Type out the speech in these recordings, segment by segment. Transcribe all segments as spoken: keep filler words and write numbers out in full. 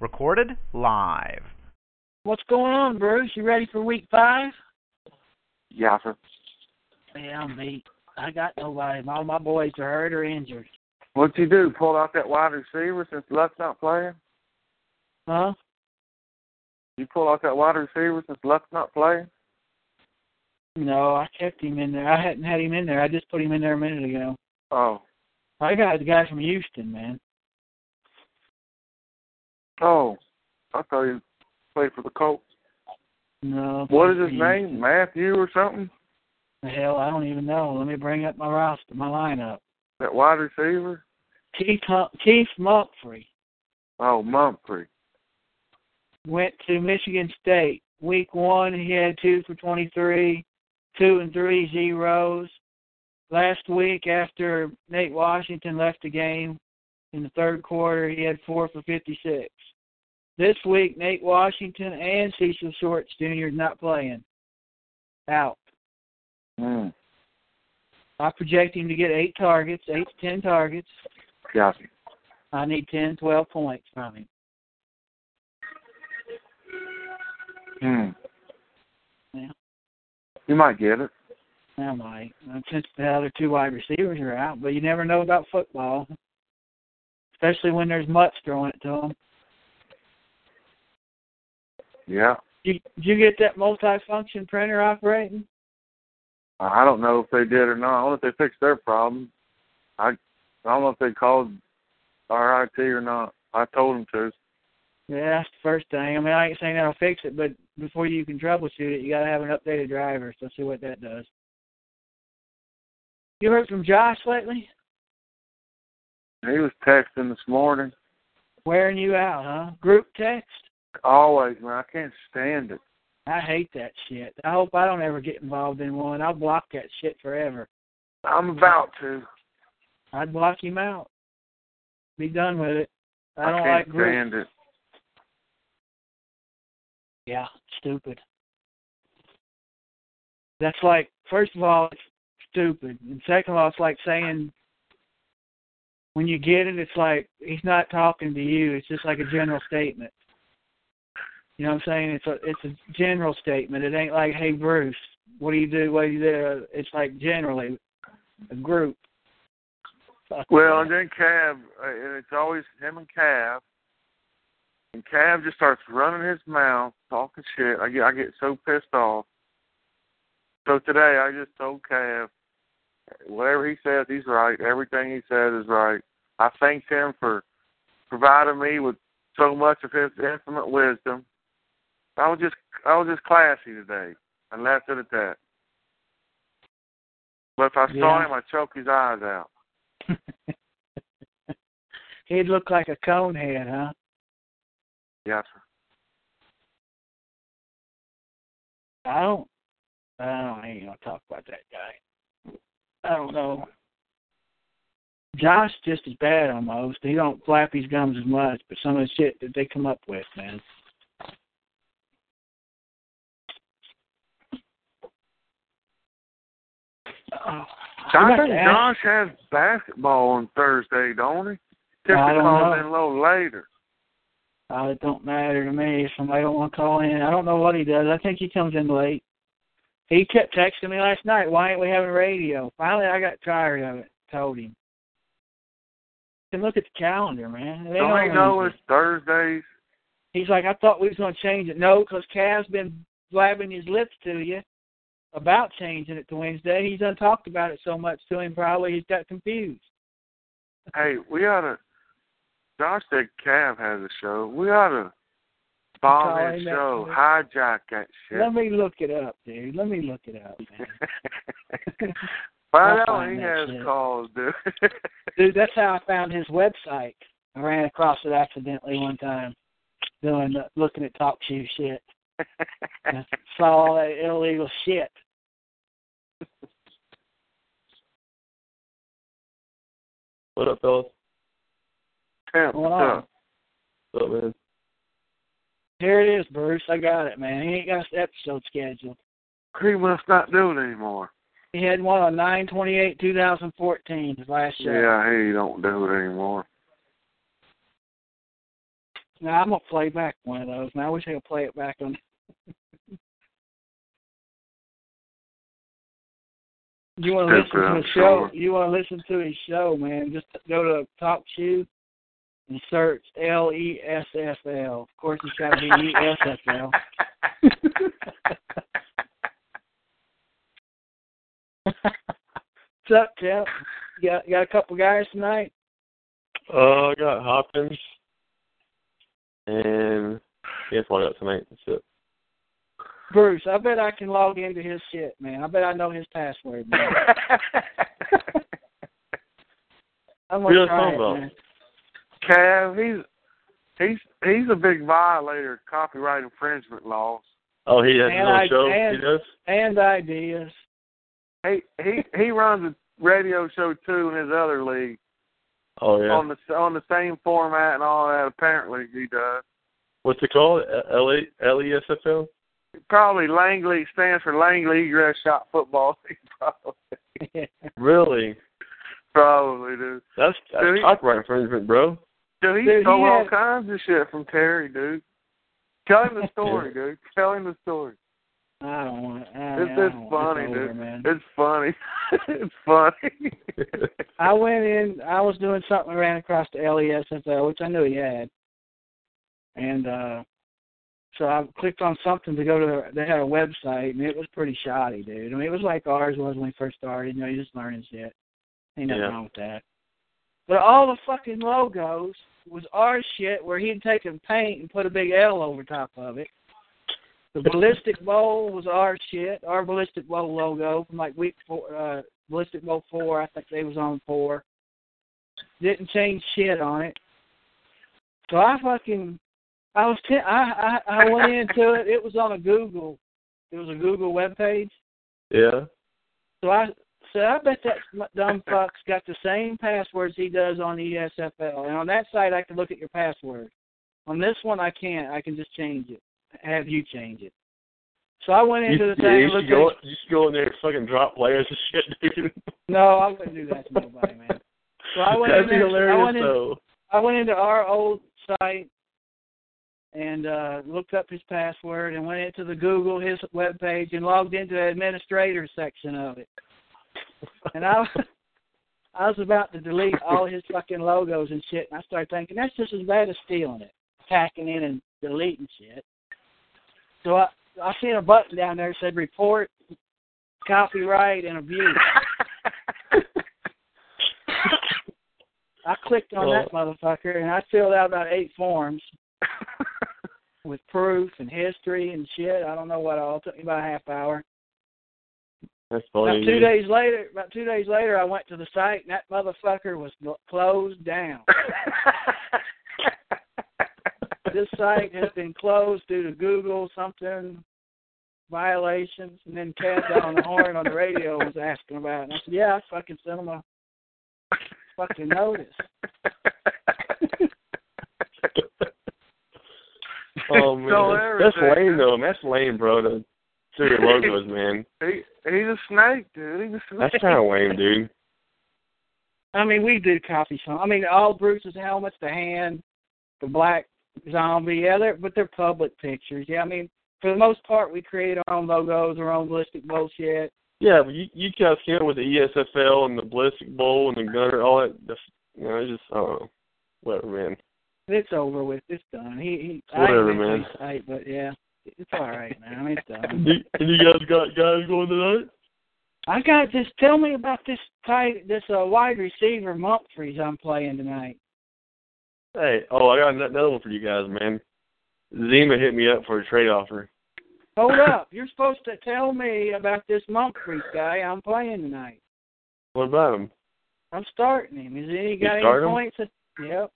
Recorded live. What's going on, Bruce? You ready for week five? Yeah, sir. Yeah, I'm beat. I got nobody. All my boys are hurt or injured. What'd you do? Pull out that wide receiver since Luck's not playing? Huh? You pull out that wide receiver since Luck's not playing? No, I kept him in there. I hadn't had him in there. I just put him in there a minute ago. Oh. I got the guy from Houston, man. Oh. I thought he played for the Colts. No. What is his Houston. name? Matthew or something? Hell, I don't even know. Let me bring up my roster, my lineup. That wide receiver? Keith, hum- Keith Mumphery. Oh, Mumphrey. Went to Michigan State. Week one, he had two for twenty-three, two and three zeros. Last week, after Nate Washington left the game in the third quarter, he had four for fifty-six. This week, Nate Washington and Cecil Shorts Junior not playing. Out. Mm. I project him to get eight targets, eight to ten targets. Gotcha. I need ten, twelve points from him. Hmm. Yeah. You might get it. I might. Since the other two wide receivers are out, but you never know about football, especially when there's mutts throwing it to them. Yeah. Did you get that multifunction printer operating? I don't know if they did or not. I don't know if they fixed their problem. I, I don't know if they called our I T or not. I told them to. Yeah, that's the first thing. I mean, I ain't saying that'll fix it, but before you can troubleshoot it, you got to have an updated driver, so see what that does. You heard from Josh lately? He was texting this morning. Wearing you out, huh? Group text? Always, man. I can't stand it. I hate that shit. I hope I don't ever get involved in one. I'll block that shit forever. I'm about to. I'd block him out. Be done with it. I, I don't like groups. I can't stand it. Yeah, stupid. That's like, first of all, it's stupid. And second of all, it's like saying, when you get it, it's like, he's not talking to you. It's just like a general statement. You know what I'm saying? It's a it's a general statement. It ain't like, hey, Bruce, what do you do? What do you do? It's like generally a group. Fuck well, man. And then Cav, it's always him and Cav. And Cav just starts running his mouth, talking shit. I get, I get so pissed off. So today I just told Cav, whatever he says, he's right. Everything he says is right. I thanked him for providing me with so much of his infinite wisdom. I was just, I was just classy today. I left it at that. But if I yeah. saw him, I'd choke his eyes out. He'd look like a conehead, huh? Yes, sir. I don't, I don't I ain't gonna talk about that guy. I don't know. Josh just as bad almost. He don't flap his gums as much, but some of the shit that they come up with, man. Oh, I think Josh has basketball on Thursday, don't he? Typically calls in a little later. Oh, it don't matter to me if somebody don't want to call in. I don't know what he does. I think he comes in late. He kept texting me last night, why ain't we having radio? Finally, I got tired of it, told him. You can look at the calendar, man. They don't he know it's Thursdays? He's like, I thought we was going to change it. No, because Cav's been blabbing his lips to you about changing it to Wednesday. He's done talked about it so much to him, probably he's got confused. Hey, we ought to. Josh said Cav has a show. We ought to bomb that show, that hijack that shit. Let me look it up, dude. Let me look it up, man. Well, I know he has shit. calls, dude. Dude, that's how I found his website. I ran across it accidentally one time, doing uh, looking at talk show shit. I saw all that illegal shit. What up, fellas? What's up? What's up, man? Here it is, Bruce. I got it, man. He ain't got an episode scheduled. He must not do it anymore. He had one on nine twenty-eight, twenty fourteen, his last show. Yeah, he don't do it anymore. Now, I'm going to play back one of those. Now I wish I could play it back on. You want to listen to his show? You want to listen to his show, man? Just go to Talk Shoe and search L E S S L. Of course, it's got to be E S S L. What's up, Jeff? You got, you got a couple guys tonight? Uh, I got Hopkins, and guess what I got tonight? That's it. Bruce, I bet I can log into his shit, man. I bet I know his password, man. I'm gonna try it, man. Cav, he's he's he's a big violator of copyright infringement laws. Oh, he has no show. And, he does and ideas. He he he runs a radio show too in his other league. Oh yeah. On the on the same format and all that. Apparently he does. What's it called? L E L E S F L. Probably Langley, stands for Langley Egress Shot Football League, probably. Really? Probably, dude. That's, that's dude, copyright infringement, bro. Dude, he dude, stole he all had... kinds of shit from Terry, dude. Tell him the story, dude. Tell him the story. I don't want to. It's, it's, it's funny, dude. Man. It's funny. It's funny. I went in, I was doing something, ran across the L E S F L, which I knew he had. And, uh, So I clicked on something to go to their, they had a website, and it was pretty shoddy, dude. I mean, it was like ours was when we first started. You know, you're just learning shit. Ain't nothing yeah. wrong with that. But all the fucking logos was our shit where he'd taken paint and put a big L over top of it. The Ballistic Bowl was our shit, our Ballistic Bowl logo from like week four, uh, Ballistic Bowl four. I think they was on four. Didn't change shit on it. So I fucking... I was ten, I, I I went into it. It was on a Google. It was a Google webpage. Yeah. So I said, I bet that dumb fuck's got the same passwords he does on E S F L. And on that site, I can look at your password. On this one, I can't. I can just change it. Have you change it. So I went into you, the thing. You should, go, you should go in there and fucking drop layers of shit, dude. No, I wouldn't do that to nobody, man. So I went That'd be hilarious, I went in, though. I went into our old site. And uh, looked up his password and went into the Google, his webpage, and logged into the administrator section of it. And I, I was about to delete all his fucking logos and shit, and I started thinking, that's just as bad as stealing it, hacking in and deleting shit. So I, I seen a button down there that said report, copyright, and abuse. I clicked on well, that motherfucker, and I filled out about eight forms. With proof and history and shit. I don't know what all. It took me about a half hour. That's funny. About two days later, about two days later, I went to the site, and that motherfucker was closed down. This site has been closed due to Google something, violations, and then Kev on the horn on the radio was asking about it. And I said, yeah, I fucking sent him a fucking notice. Oh man, so that's lame though. Man. That's lame, bro. To see the logos, man. He, he's a snake, dude. He's a snake. That's kind of lame, dude. I mean, we do copy some. I mean, all Bruce's helmets, the hand, the black zombie, yeah, they're, but they're public pictures. Yeah, I mean, for the most part, we create our own logos, our own ballistic bullshit. Yeah, but you you guys came up with the E S F L and the ballistic bowl and the gunner, all that. That's, you know, it's just I don't know, whatever, man. It's over with. It's done. He, he Whatever, I man. Tight, but yeah, it's all right, man. It's done. And you guys got guys going tonight? I got this. Tell me about this tight, this uh, wide receiver Mumphery I'm playing tonight. Hey, oh, I got another one for you guys, man. Zima hit me up for a trade offer. Hold up! You're supposed to tell me about this Mumphery guy I'm playing tonight. What about him? I'm starting him. Is he got any points? At, yep.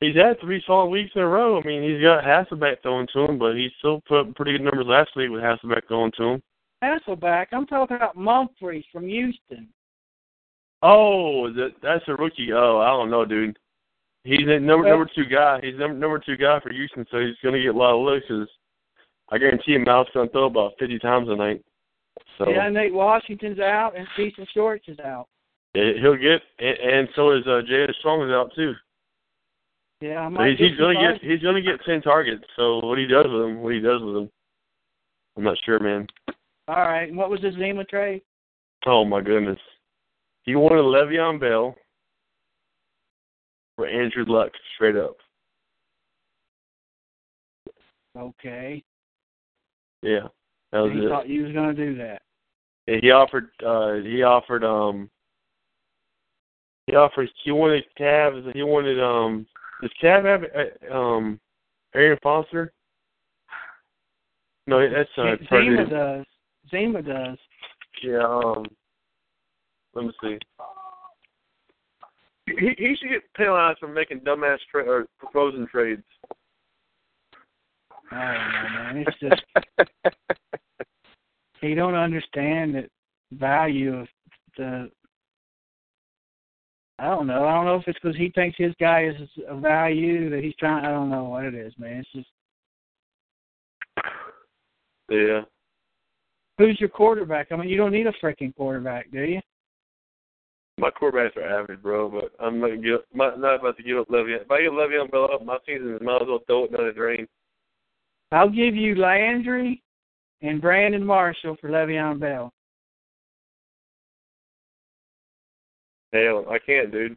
He's had three solid weeks in a row. I mean, he's got Hasselbeck throwing to him, but he still put up pretty good numbers last week with Hasselbeck going to him. Hasselbeck? I'm talking about Mumphrey from Houston. Oh, that, that's a rookie. Oh, I don't know, dude. He's a number well, number two guy. He's number, number two guy for Houston, so he's going to get a lot of looks. Cause I guarantee him Mal's going to throw about fifty times a night. So. Yeah, Nate Washington's out, and Keith Shorts is out. He'll get, and, and so is uh, Jay Strong is out, too. Yeah, I might he's going to get he's going to get ten targets. So what he does with them, what he does with them, I'm not sure, man. All right, and what was his Zima trade? Oh my goodness, he wanted Le'Veon Bell for Andrew Luck straight up. Okay. Yeah, that was he it. Thought he was going to do that. Yeah, he offered. Uh, he offered. Um, he offered. He wanted Cav. He wanted. Um, does Cav have um, Arian Foster? No, that's uh, Zima does. Zima does. Yeah. Um, let me see. He, he should get penalized for making dumbass tra- or proposing trades. I don't know, man. It's just he don't understand the value of the. I don't know. I don't know if it's because he thinks his guy is a value that he's trying. I don't know what it is, man. It's just. Yeah. Who's your quarterback? I mean, you don't need a freaking quarterback, do you? My quarterbacks are average, bro. But I'm not, get, my, not about to give up Le'Veon. If I get Le'Veon Bell up, my season is might as well throw it down the drain. I'll give you Landry and Brandon Marshall for Le'Veon Bell. Hell, I can't, dude.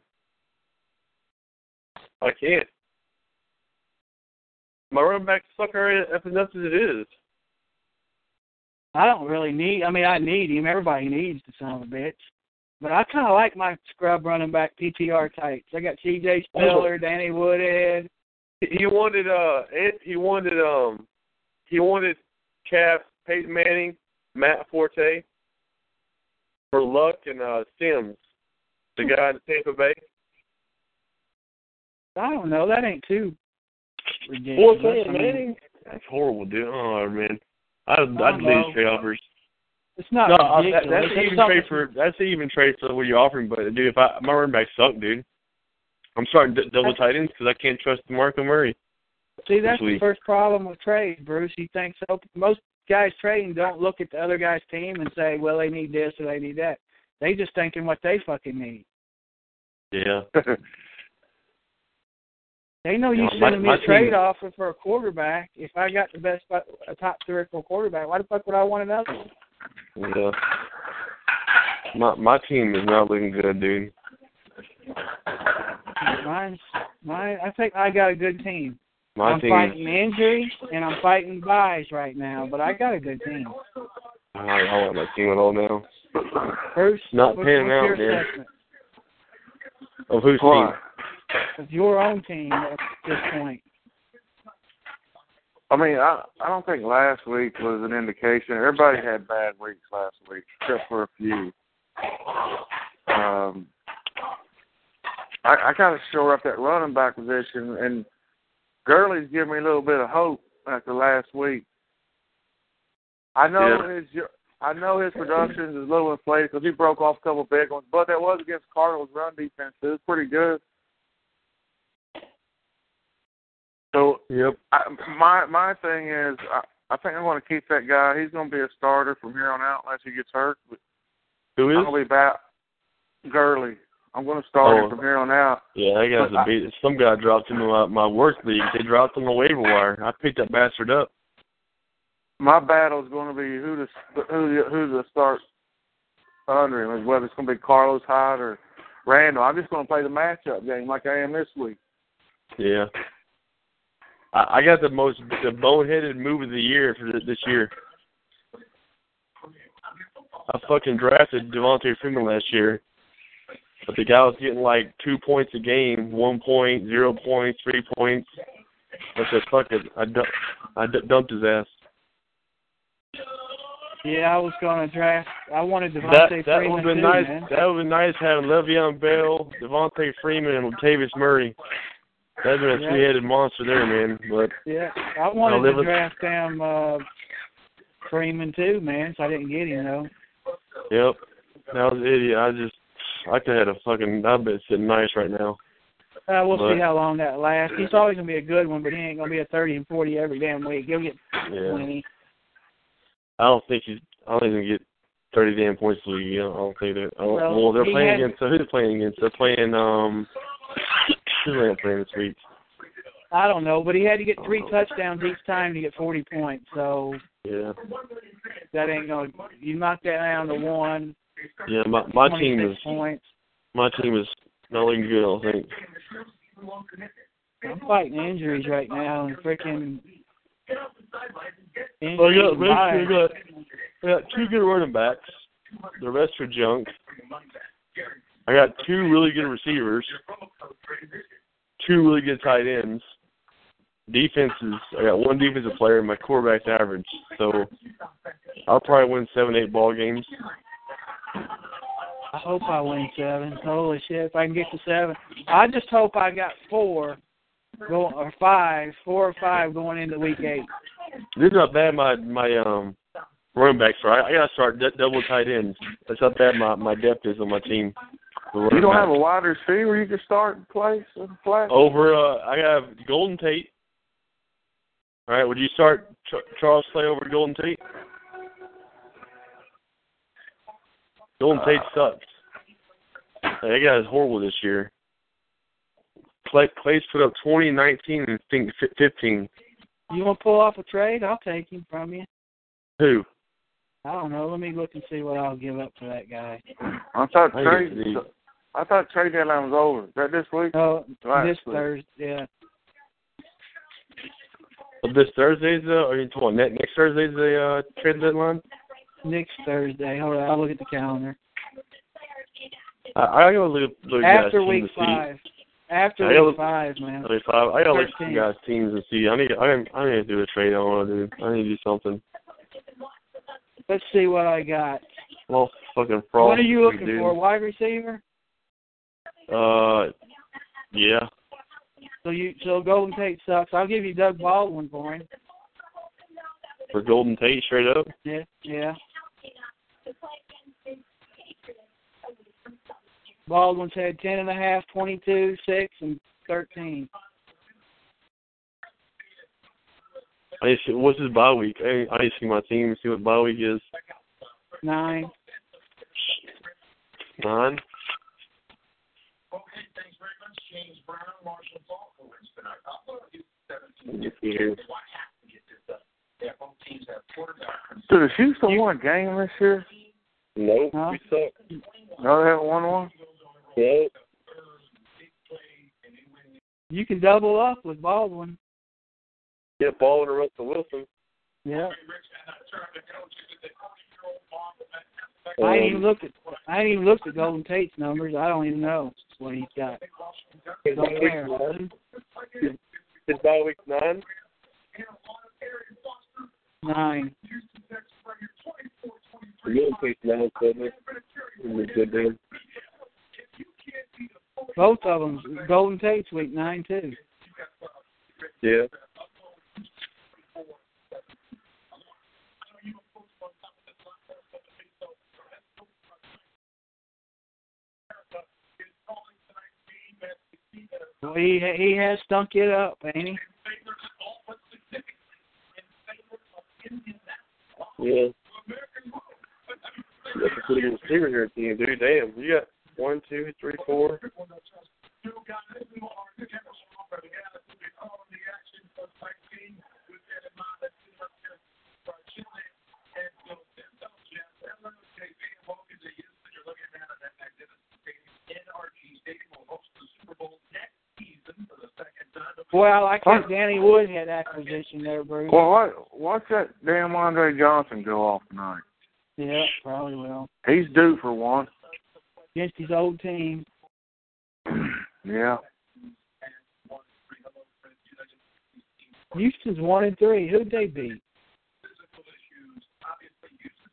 I can't. My running back sucker as enough as it is. I don't really need – I mean, I need him. Everybody needs the son of a bitch. But I kind of like my scrub running back P P R types. I got C J Spiller, Danny Woodhead. He wanted uh, he wanted um, he wanted Cav, Peyton Manning, Matt Forte, for Luck and uh, Sims, the guy in Tampa Bay. I don't know. That ain't too ridiculous. Forte and Manning? That's horrible, dude. Oh man, I I deleted trade offers. It's not no, ridiculous. That, that's an even trade for that's an even trade for what you're offering. But dude, if I my running back suck, dude. I'm starting d- double tight ends because I can't trust DeMarco Murray. See, that's the first problem with trades, Bruce. He thinks so. Most guys trading don't look at the other guy's team and say, well, they need this or they need that. They just thinking what they fucking need. Yeah. They know you no, sending me a trade team... offer for a quarterback. If I got the best, a top three or four quarterback, why the fuck would I want another one? Yeah. My, my team is not looking good, dude. Mine's, mine, I think I got a good team. My I'm team. fighting injury, and I'm fighting buys right now, but I got a good team. I don't want my team at all now. Bruce, not what, panning out, man. Of whose Why? team? Of your own team at this point. I mean, I, I don't think last week was an indication. Everybody had bad weeks last week, except for a few. Um... I, I kind of shore up that running back position, and Gurley's giving me a little bit of hope after last week. I know yeah. his I know his production is a little inflated because he broke off a couple big ones, but that was against Cardinals' run defense. It was pretty good. So yep. I, my my thing is, I, I think I'm going to keep that guy. He's going to be a starter from here on out unless he gets hurt. Who is? I'm going to be back. Gurley. I'm going to start oh, it from here on out. Yeah, that guy's but a beat. Some guy dropped him in my, my work league. They dropped him on the waiver wire. I picked that bastard up. My battle is going to be who to who, who to start under him, whether it's going to be Carlos Hyde or Randall. I'm just going to play the matchup game like I am this week. Yeah. I, I got the most the boneheaded move of the year for this year. I fucking drafted Devontae Freeman last year. But the guy was getting like two points a game, one point, zero points, three points. I said, fuck it. I, dump, I d- dumped his ass. Yeah, I was going to draft. I wanted Devontae that, that Freeman. Been too, nice. Man. That would have been nice having Le'Veon Bell, Devontae Freeman, and Latavius Murray. That would have been a yeah. three-headed monster there, man. But yeah, I wanted to draft down uh, Freeman too, man, so I didn't get him, though. Yep. That was an idiot. I just. I could have had a fucking, I've been sitting nice right now. Uh, we'll but, see how long that lasts. He's always going to be a good one, but he ain't going to be a thirty and forty every damn week. He'll get yeah. twenty. I don't think he's, I don't even get thirty damn points a week. I don't think that. Well, well, they're playing had, against, so who they're playing against? They're playing, um, who are they playing this week? I don't know, but he had to get three touchdowns each time to get forty points. So yeah, that ain't going. You knock that down to one. Yeah, my my team is points. My team is not looking good. I think I'm fighting injuries right now and freaking. Well, we got, we, got, we got two good running backs. The rest are junk. I got two really good receivers. Two really good tight ends. Defenses, I got one defensive player and my quarterback's average. So I'll probably win seven, eight ball games. I hope I win seven. Holy shit, if I can get to seven. I just hope I got four going, or five, four or five going into week eight. This is how bad my, my um, running backs are. I, I got to start d- double tight ends. That's how bad my, my depth is on my team. You don't have a wide receiver you can start and play? And play? Over, uh, I have Golden Tate. All right, would you start Ch- Charles Clay over Golden Tate? Golden uh, Tate sucks. That guy is horrible this year. Clay, Clay's put up twenty, nineteen, and think fifteen. You want to pull off a trade? I'll take him from you. Who? I don't know. Let me look and see what I'll give up for that guy. I thought trade. I thought trade deadline was over. Is that this week? No, right. This Thursday. Yeah. This Thursday's uh, or you talking next Thursday's the uh, trade deadline? Next Thursday. Hold on, I'll look at the calendar. I, I gotta look, look after week five. See. After week look, five, man. Week five. I gotta thirteen. Look at you guys' teams and see. I need. I need, I need to do a trade. I want to do. I need to do something. Let's see what I got. Well, fucking fraud. What are you looking dude. for, wide receiver? Uh, yeah. So you, so Golden Tate sucks. I'll give you Doug Baldwin for him. For Golden Tate, straight up? Yeah, yeah. Baldwin's had ten and a half, twenty-two, six, and thirteen. I need to see, what's his bye week? I, I need to see my team and see what bye week is. Nine. Nine? Dude, is Houston won a game this year? Nope. Huh? We suck. No, they haven't won one? Nope. You can double up with Baldwin. Get ball in a row to Wilson. Yeah. Um, I ain't even looked at I ain't even looked at Golden Tate's numbers. I don't even know what he's got. His bye week's nine. His bye week's nine. Nine. Golden Tate's nine, seven. Both of them. Golden Tate's week nine too. Yeah. Well, he he has stunk it up, ain't he? Yeah. That's a pretty good receiver here at the end, dude. Damn, you got one, two, three, four. Well, I think Danny Wood had acquisition there, Bruce. Well, watch that damn Andre Johnson go off tonight. Yeah, probably will. He's due for one. Against his old team. Yeah. Houston's one and three. Who'd they beat?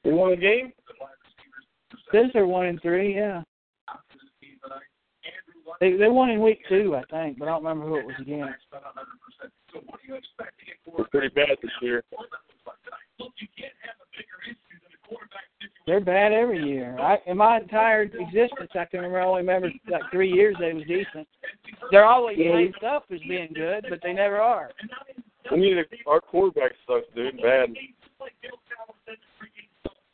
They won a game? Says they're one and three, yeah. They they won in week two, I think, but I don't remember who it was against. They're pretty bad this year. They're bad every year. I, in my entire existence, I can remember, only remember like three years they was decent. They're always raised yeah. up as being good, but they never are. I mean, our quarterback sucks, dude. Bad.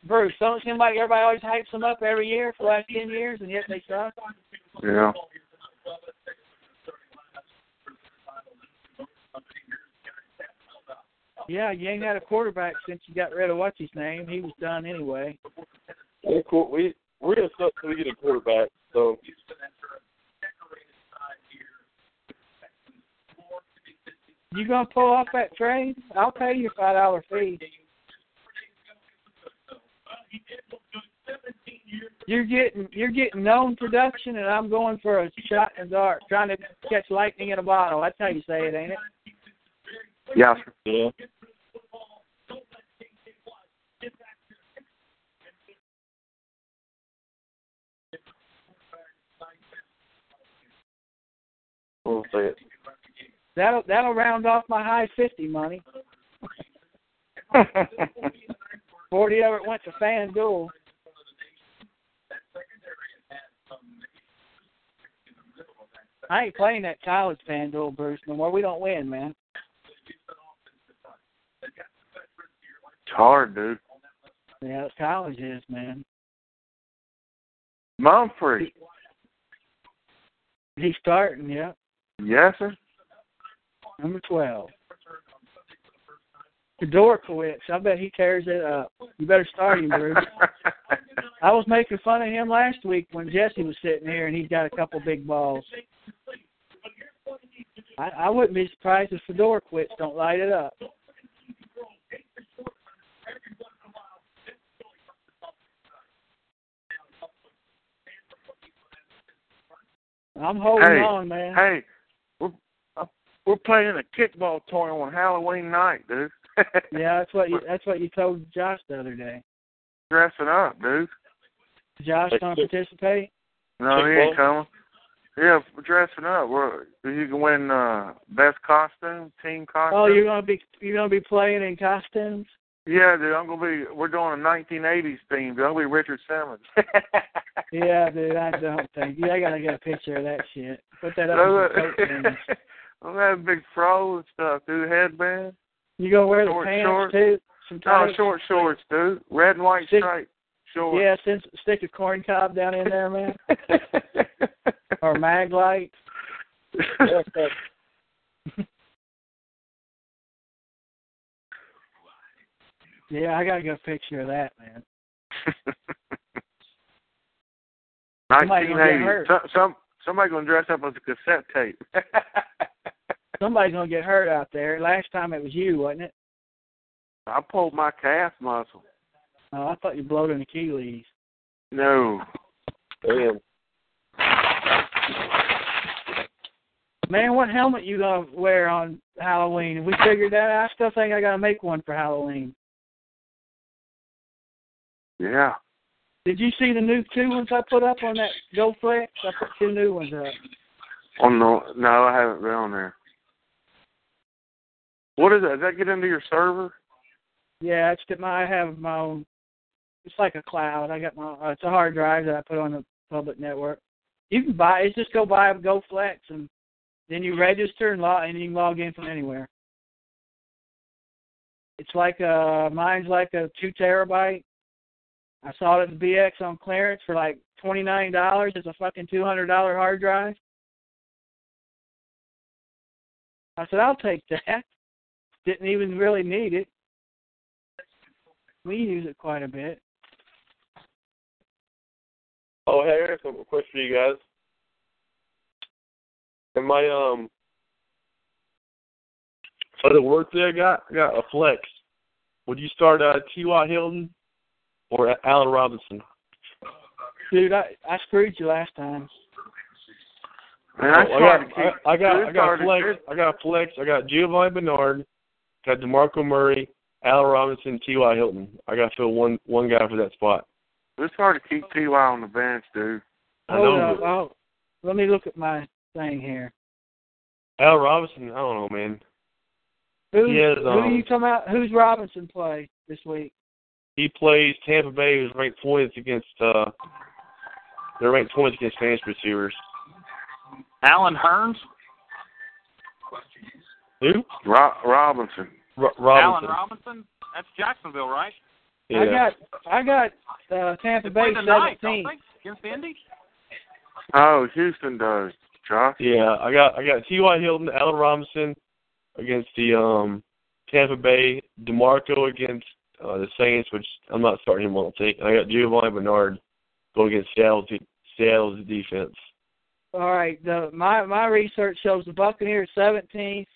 Bruce, don't it seem like everybody always hypes them up every year for the last ten years, and yet they suck? Yeah. Yeah, you ain't had a quarterback since you got rid of what's his name. He was done anyway. We're cool. We we're gonna start to get a quarterback. So. You gonna pull off that trade? I'll pay you a five dollar fee. You're getting you're getting known production, and I'm going for a shot in the dark, trying to catch lightning in a bottle. That's how you say it, ain't it? Yeah. Yeah. We'll see it. That'll that'll round off my high fifty money. Forty of it went to FanDuel. I ain't playing that college FanDuel, Bruce, no more. We don't win, man. It's hard, dude. Yeah, college is, man. Mumphery. He, he's starting, yeah. Yes, sir. Number twelve. Fedora quits. I bet he tears it up. You better start him, Bruce. I was making fun of him last week when Jesse was sitting here, and he's got a couple big balls. I, I wouldn't be surprised if Fedora quits. Don't light it up. I'm holding hey, on, man. Hey, we're, we're playing a kickball tournament on Halloween night, dude. Yeah, that's what you, that's what you told Josh the other day. Dressing up, dude. Josh don't participate? No, he ain't coming. Yeah, we're dressing up. We're, you can win uh, best costume, team costume. Oh, you're gonna be you're gonna be playing in costumes? Yeah, dude. I'm gonna be. We're doing a nineteen eighties theme. Dude. I'm gonna be Richard Simmons. Yeah, dude. I don't think. Yeah, I gotta get a picture of that shit. Put that up. No, I'm gonna have a big fro and stuff, dude. Headband. You gonna wear short, the pants shorts. Too? Some no, short shorts, dude. Red and white stick, striped shorts. Yeah, since, stick a corn cob down in there, man. Or mag lights. Yeah, I gotta get a picture of that, man. nineteen eighty. Some, some somebody gonna dress up as a cassette tape. Somebody's gonna get hurt out there. Last time it was you, wasn't it? I pulled my calf muscle. Oh, I thought you blowed an Achilles. No. Damn. Man, what helmet you gonna wear on Halloween? Have we figured that out? I still think I gotta make one for Halloween. Yeah. Did you see the new two ones I put up on that GoFlex? I put two new ones up. Oh, no, no, I haven't been on there. What is that? Does that get into your server? Yeah, it's my, I have my own. It's like a cloud. I got my. It's a hard drive that I put on the public network. You can buy. It's just go buy GoFlex, and then you register and log, and you can log in from anywhere. It's like a mine's like a two terabyte. I saw it at the B X on clearance for like twenty-nine dollars. It's a fucking two hundred dollars hard drive. I said, I'll take that. Didn't even really need it. We use it quite a bit. Oh, hey, I have a question for you guys. And my, um, other work that I got, I got a flex. Would you start uh, T Y. Hilton? Or Allen Robinson. Dude, I, I screwed you last time. Man, I, oh, I, got, keep, I, I got I got flex. I got flex. I got Giovanni Bernard. Got DeMarco Murray, Allen Robinson, T Y. Hilton. I got to fill one one guy for that spot. It's hard to keep T Y on the bench, dude. I Hold know. Up, I'll, let me look at my thing here. Allen Robinson. I don't know, man. Who? Has, who um, you come out? Who's Robinson play this week? He plays Tampa Bay, who's ranked twentieth against uh, they're ranked twentieth against Saints receivers. Alan Hearns? Who? Ro- Robinson. Ro- Robinson. Alan Robinson? That's Jacksonville, right? Yeah. I got I got uh, Tampa Bay seventeen against Indy. Oh, Houston does, Josh. Yeah, I got I got T Y. Hilton, Allen Robinson against the um, Tampa Bay, DeMarco against uh, the Saints, which I'm not starting him on the team. I got Giovanni Bernard going against Seattle's, Seattle's defense. All right. The, my, my research shows the Buccaneers seventeenth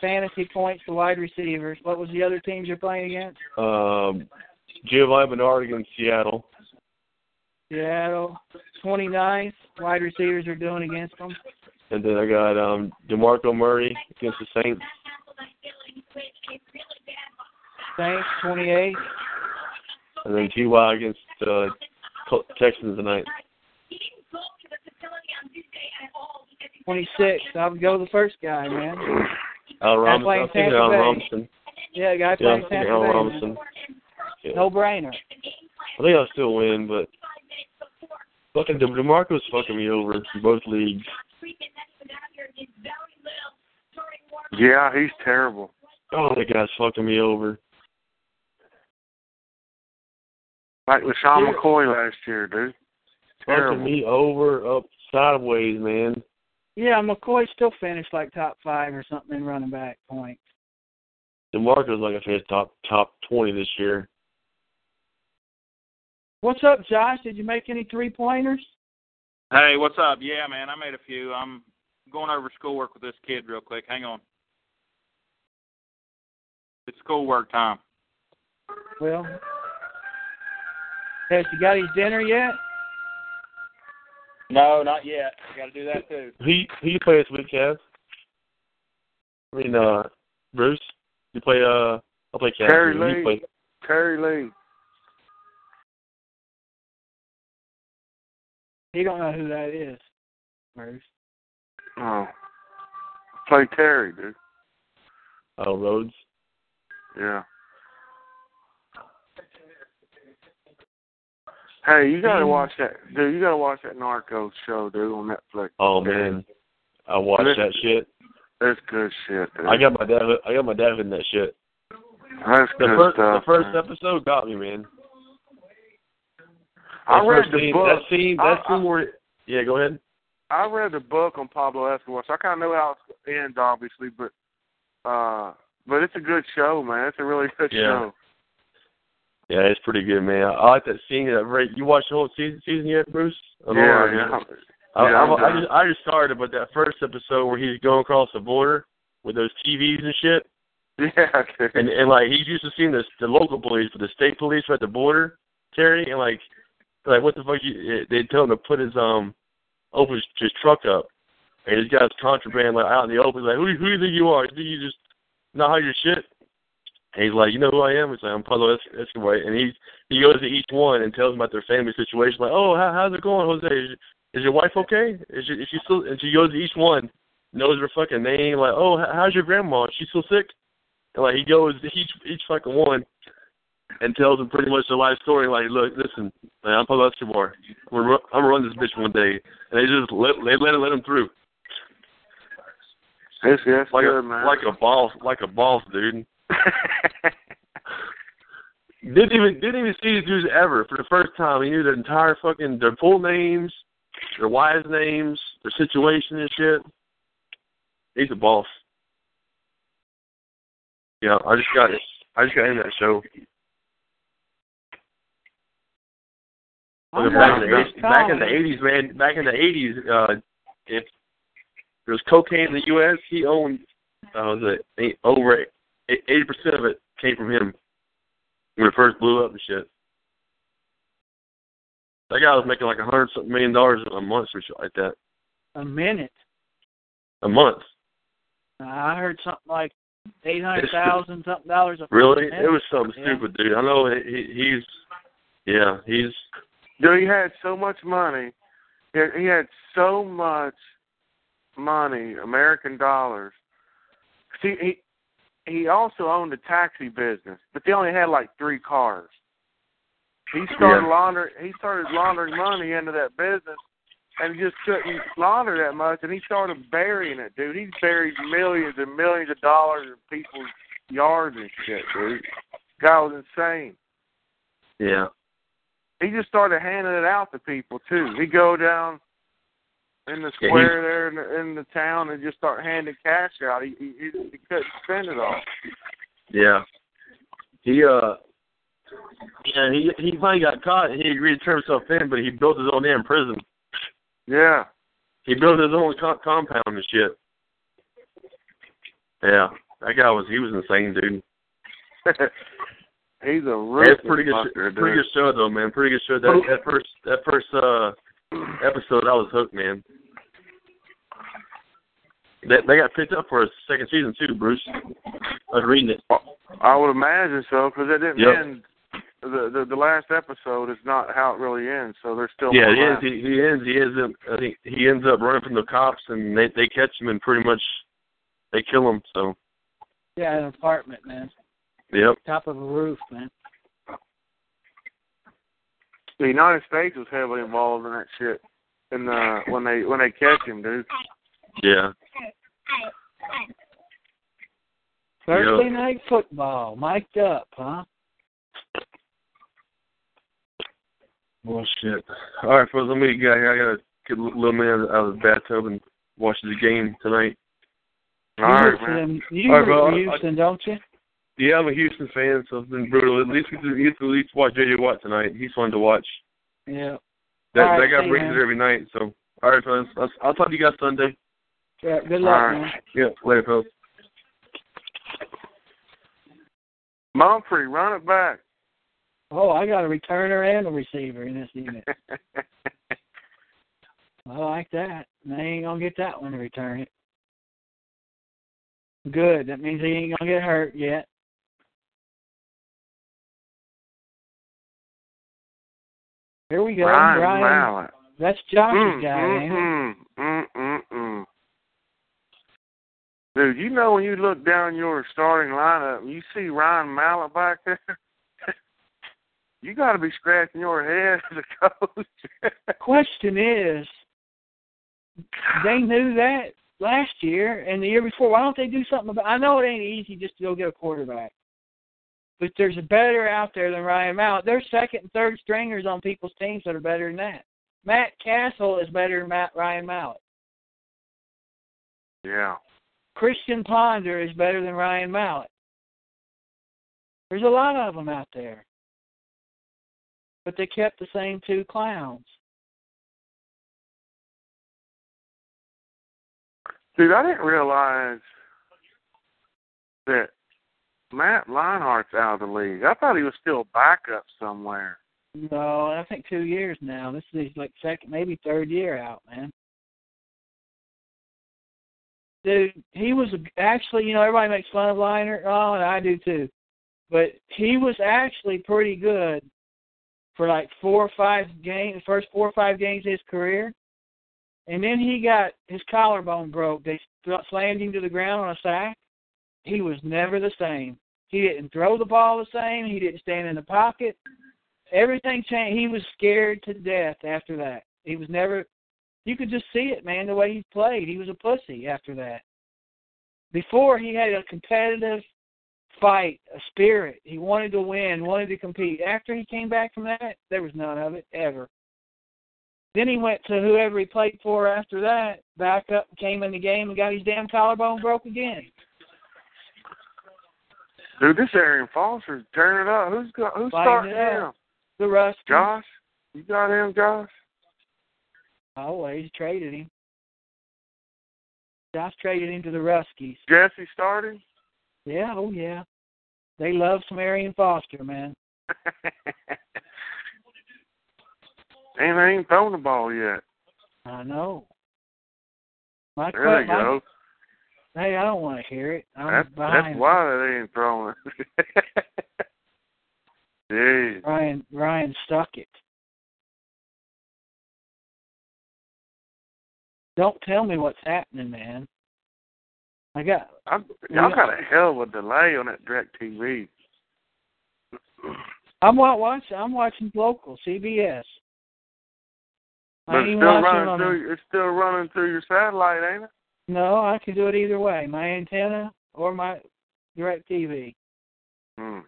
fantasy points to wide receivers. What was the other teams you're playing against? Um, Giovanni Bernard against Seattle. Seattle, twenty-ninth wide receivers are doing against them. And then I got um, DeMarco Murray against the Saints. Saints, twenty-eight. And then T Y against the uh, Texans tonight. twenty-six. I would go the first guy, man. Allen Robinson. I think Allen Robinson. Yeah, guy playing yeah, Tampa Allen Bay. Robinson. Yeah. No brainer. I think I'll still win, but fucking DeMarco's fucking me over in both leagues. Yeah, he's terrible. Oh, that guy's fucking me over. Like LaShawn McCoy last year, dude. Terrible. Fucking me over up sideways, man. Yeah, McCoy still finished like top five or something in running back points. DeMarco's like I said, top top twenty this year. What's up, Josh? Did you make any three pointers? Hey, what's up? Yeah, man, I made a few. I'm going over schoolwork with this kid real quick. Hang on. It's schoolwork time. Well, has he got his dinner yet? No, not yet. I got to do that, too. Who, who you play this week, Cav? I mean, uh, Bruce? You play, uh, I'll play Cav. Terry Lee. Play? Terry Lee. He don't know who that is, Bruce. Oh. Play Terry, dude. Oh, Rhodes? Yeah. Hey, you gotta watch that, dude. You gotta watch that Narcos show, dude, on Netflix. Oh man, I watched that shit. That's good shit, dude. I got my dad. I got my dad in that shit. That's the good first, stuff. The first man. Episode got me, man. That I read the scene, book. That scene. That I, scene I, where. Yeah, go ahead. I read the book on Pablo Escobar, so I kind of know how it ends, obviously, but uh, but it's a good show, man. It's a really good yeah. show. Yeah, it's pretty good, man. I like that scene. That very, you watched the whole season, season yet, Bruce? I'm yeah, yeah. I, yeah I, I, just, I just started, but that first episode where he's going across the border with those T Vs and shit. Yeah. Okay. And, and like, he's used to seeing this, the local police, but the state police are at the border, Terry, and, like, like what the fuck? You, they tell him to put his, um, open his, his truck up. And he's got his contraband, like, out in the open. He's like, who, who do you think you are? Do you just not hide your shit? And he's like, you know who I am? He's like, I'm Pablo Escobar. And he he goes to each one and tells them about their family situation. Like, oh, how, how's it going, Jose? Is, is your wife okay? Is she, is she still? And she goes to each one, knows her fucking name. Like, oh, how's your grandma? Is she still sick? And like he goes to each each fucking one and tells them pretty much their life story. Like, look, listen, man, I'm Pablo Escobar. We're, I'm gonna run this bitch one day. And they just let they let, let him through. That's, that's like good, a, man. Like a boss, like a boss, dude. didn't even didn't even see these dudes ever for the first time. He knew their entire fucking their full names, their wives' names, their situation and shit. He's a boss. Yeah, I just got it. I just got in that show. Oh, back, in the, back in the eighties, man. Back in the eighties, uh, if there was cocaine in the U S, he owned uh, was it over it. Eighty percent of it came from him when it first blew up and shit. That guy was making like a hundred something million dollars a month or shit like that. A minute. A month. I heard something like eight hundred thousand something dollars a really? month. Really? It was something yeah. stupid, dude. I know he, he's. Yeah, he's. Dude, he had so much money. He had so much money, American dollars. See, he. He also owned a taxi business, but they only had like three cars. He started yeah. laundering. He started laundering money into that business, and just couldn't launder that much. And he started burying it, dude. He buried millions and millions of dollars in people's yards and shit, dude. Guy was insane. Yeah. He just started handing it out to people too. He'd go down in the square there in the, in the town and just start handing cash out. He, he, he couldn't spend it all. Yeah. He uh, yeah, he he finally got caught. He agreed to turn himself in, but he built his own damn prison. Yeah. He built his own co- compound and shit. Yeah, that guy was he was insane, dude. He's a real yeah, pretty good, fucker, sh- pretty good show though, man. Pretty good show. That that first that first uh, episode, I was hooked, man. They, they got picked up for a second season too, Bruce. I was reading it. I would imagine so, because it didn't yep. end. The, the the last episode is not how it really ends, so they're still yeah. He ends, he, he ends. He ends up. I think he ends up running from the cops, and they they catch him and pretty much they kill him. So yeah, an apartment, man. Yep. Top of a roof, man. The United States was heavily involved in that shit, and uh, when they when they catch him, dude. Yeah. Thursday yep. night football, mic'd up, huh? Bullshit. All right, folks, let me get I gotta get a little man out of the bathtub and watch the game tonight. All right, man. You're from Houston, don't you? Yeah, I'm a Houston fan, so it's been brutal. At least we get to at least watch J J Watt tonight. He's fun to watch. Yeah. That right, that guy brings it every night. So, all right, fellas, I'll, I'll talk to you guys Sunday. Yeah. Good luck, right. man. Yeah. Later, folks. Mumphery, run it back. Oh, I got a returner and a receiver in this unit. I like that. They ain't gonna get that one to return it. Good. That means he ain't gonna get hurt yet. Here we go, Ryan. Ryan. Mallett. That's Josh's mm, guy, mm, ain't mm, it? Mm, mm, mm. Dude, you know when you look down your starting lineup and you see Ryan Mallett back there, you got to be scratching your head as a coach. Question is, they knew that last year and the year before. Why don't they do something about it? I know it ain't easy just to go get a quarterback, but there's a better out there than Ryan Mallett. There's second and third stringers on people's teams that are better than that. Matt Castle is better than Matt Ryan Mallett. Yeah. Christian Ponder is better than Ryan Mallett. There's a lot of them out there. But they kept the same two clowns. Dude, I didn't realize that Matt Leinhart's out of the league. I thought he was still backup somewhere. No, I think two years now. This is like second, maybe third year out, man. Dude, he was actually, you know, everybody makes fun of Leinhart. Oh, and I do too. But he was actually pretty good for like four or five games, the first four or five games of his career. And then he got, his collarbone broke. They slammed him to the ground on a sack. He was never the same. He didn't throw the ball the same. He didn't stand in the pocket. Everything changed. He was scared to death after that. He was never, you could just see it, man, the way he played. He was a pussy after that. Before, he had a competitive fight, a spirit. He wanted to win, wanted to compete. After he came back from that, there was none of it, ever. Then he went to whoever he played for after that, back up, came in the game, and got his damn collarbone broke again. Dude, this Arian Foster's tearing it up. Who's got, who's starting him? The Ruskies. Josh? You got him, Josh? Always traded him. Josh traded him to the Ruskies. Jesse started? Yeah, oh yeah. They love some Arian Foster, man. And they ain't thrown the ball yet. I know. My there club, they my, go. Hey, I don't want to hear it. I'm that's, behind that's why they ain't throwing it. Jeez. Ryan, Ryan stuck it. Don't tell me what's happening, man. I got. I'm, y'all got, got a hell of a delay on that DirecTV. I'm not watching. I'm watching local C B S. But it's still running through. It's still running through your satellite, ain't it? No, I can do it either way. My antenna or my DirecTV. Hmm.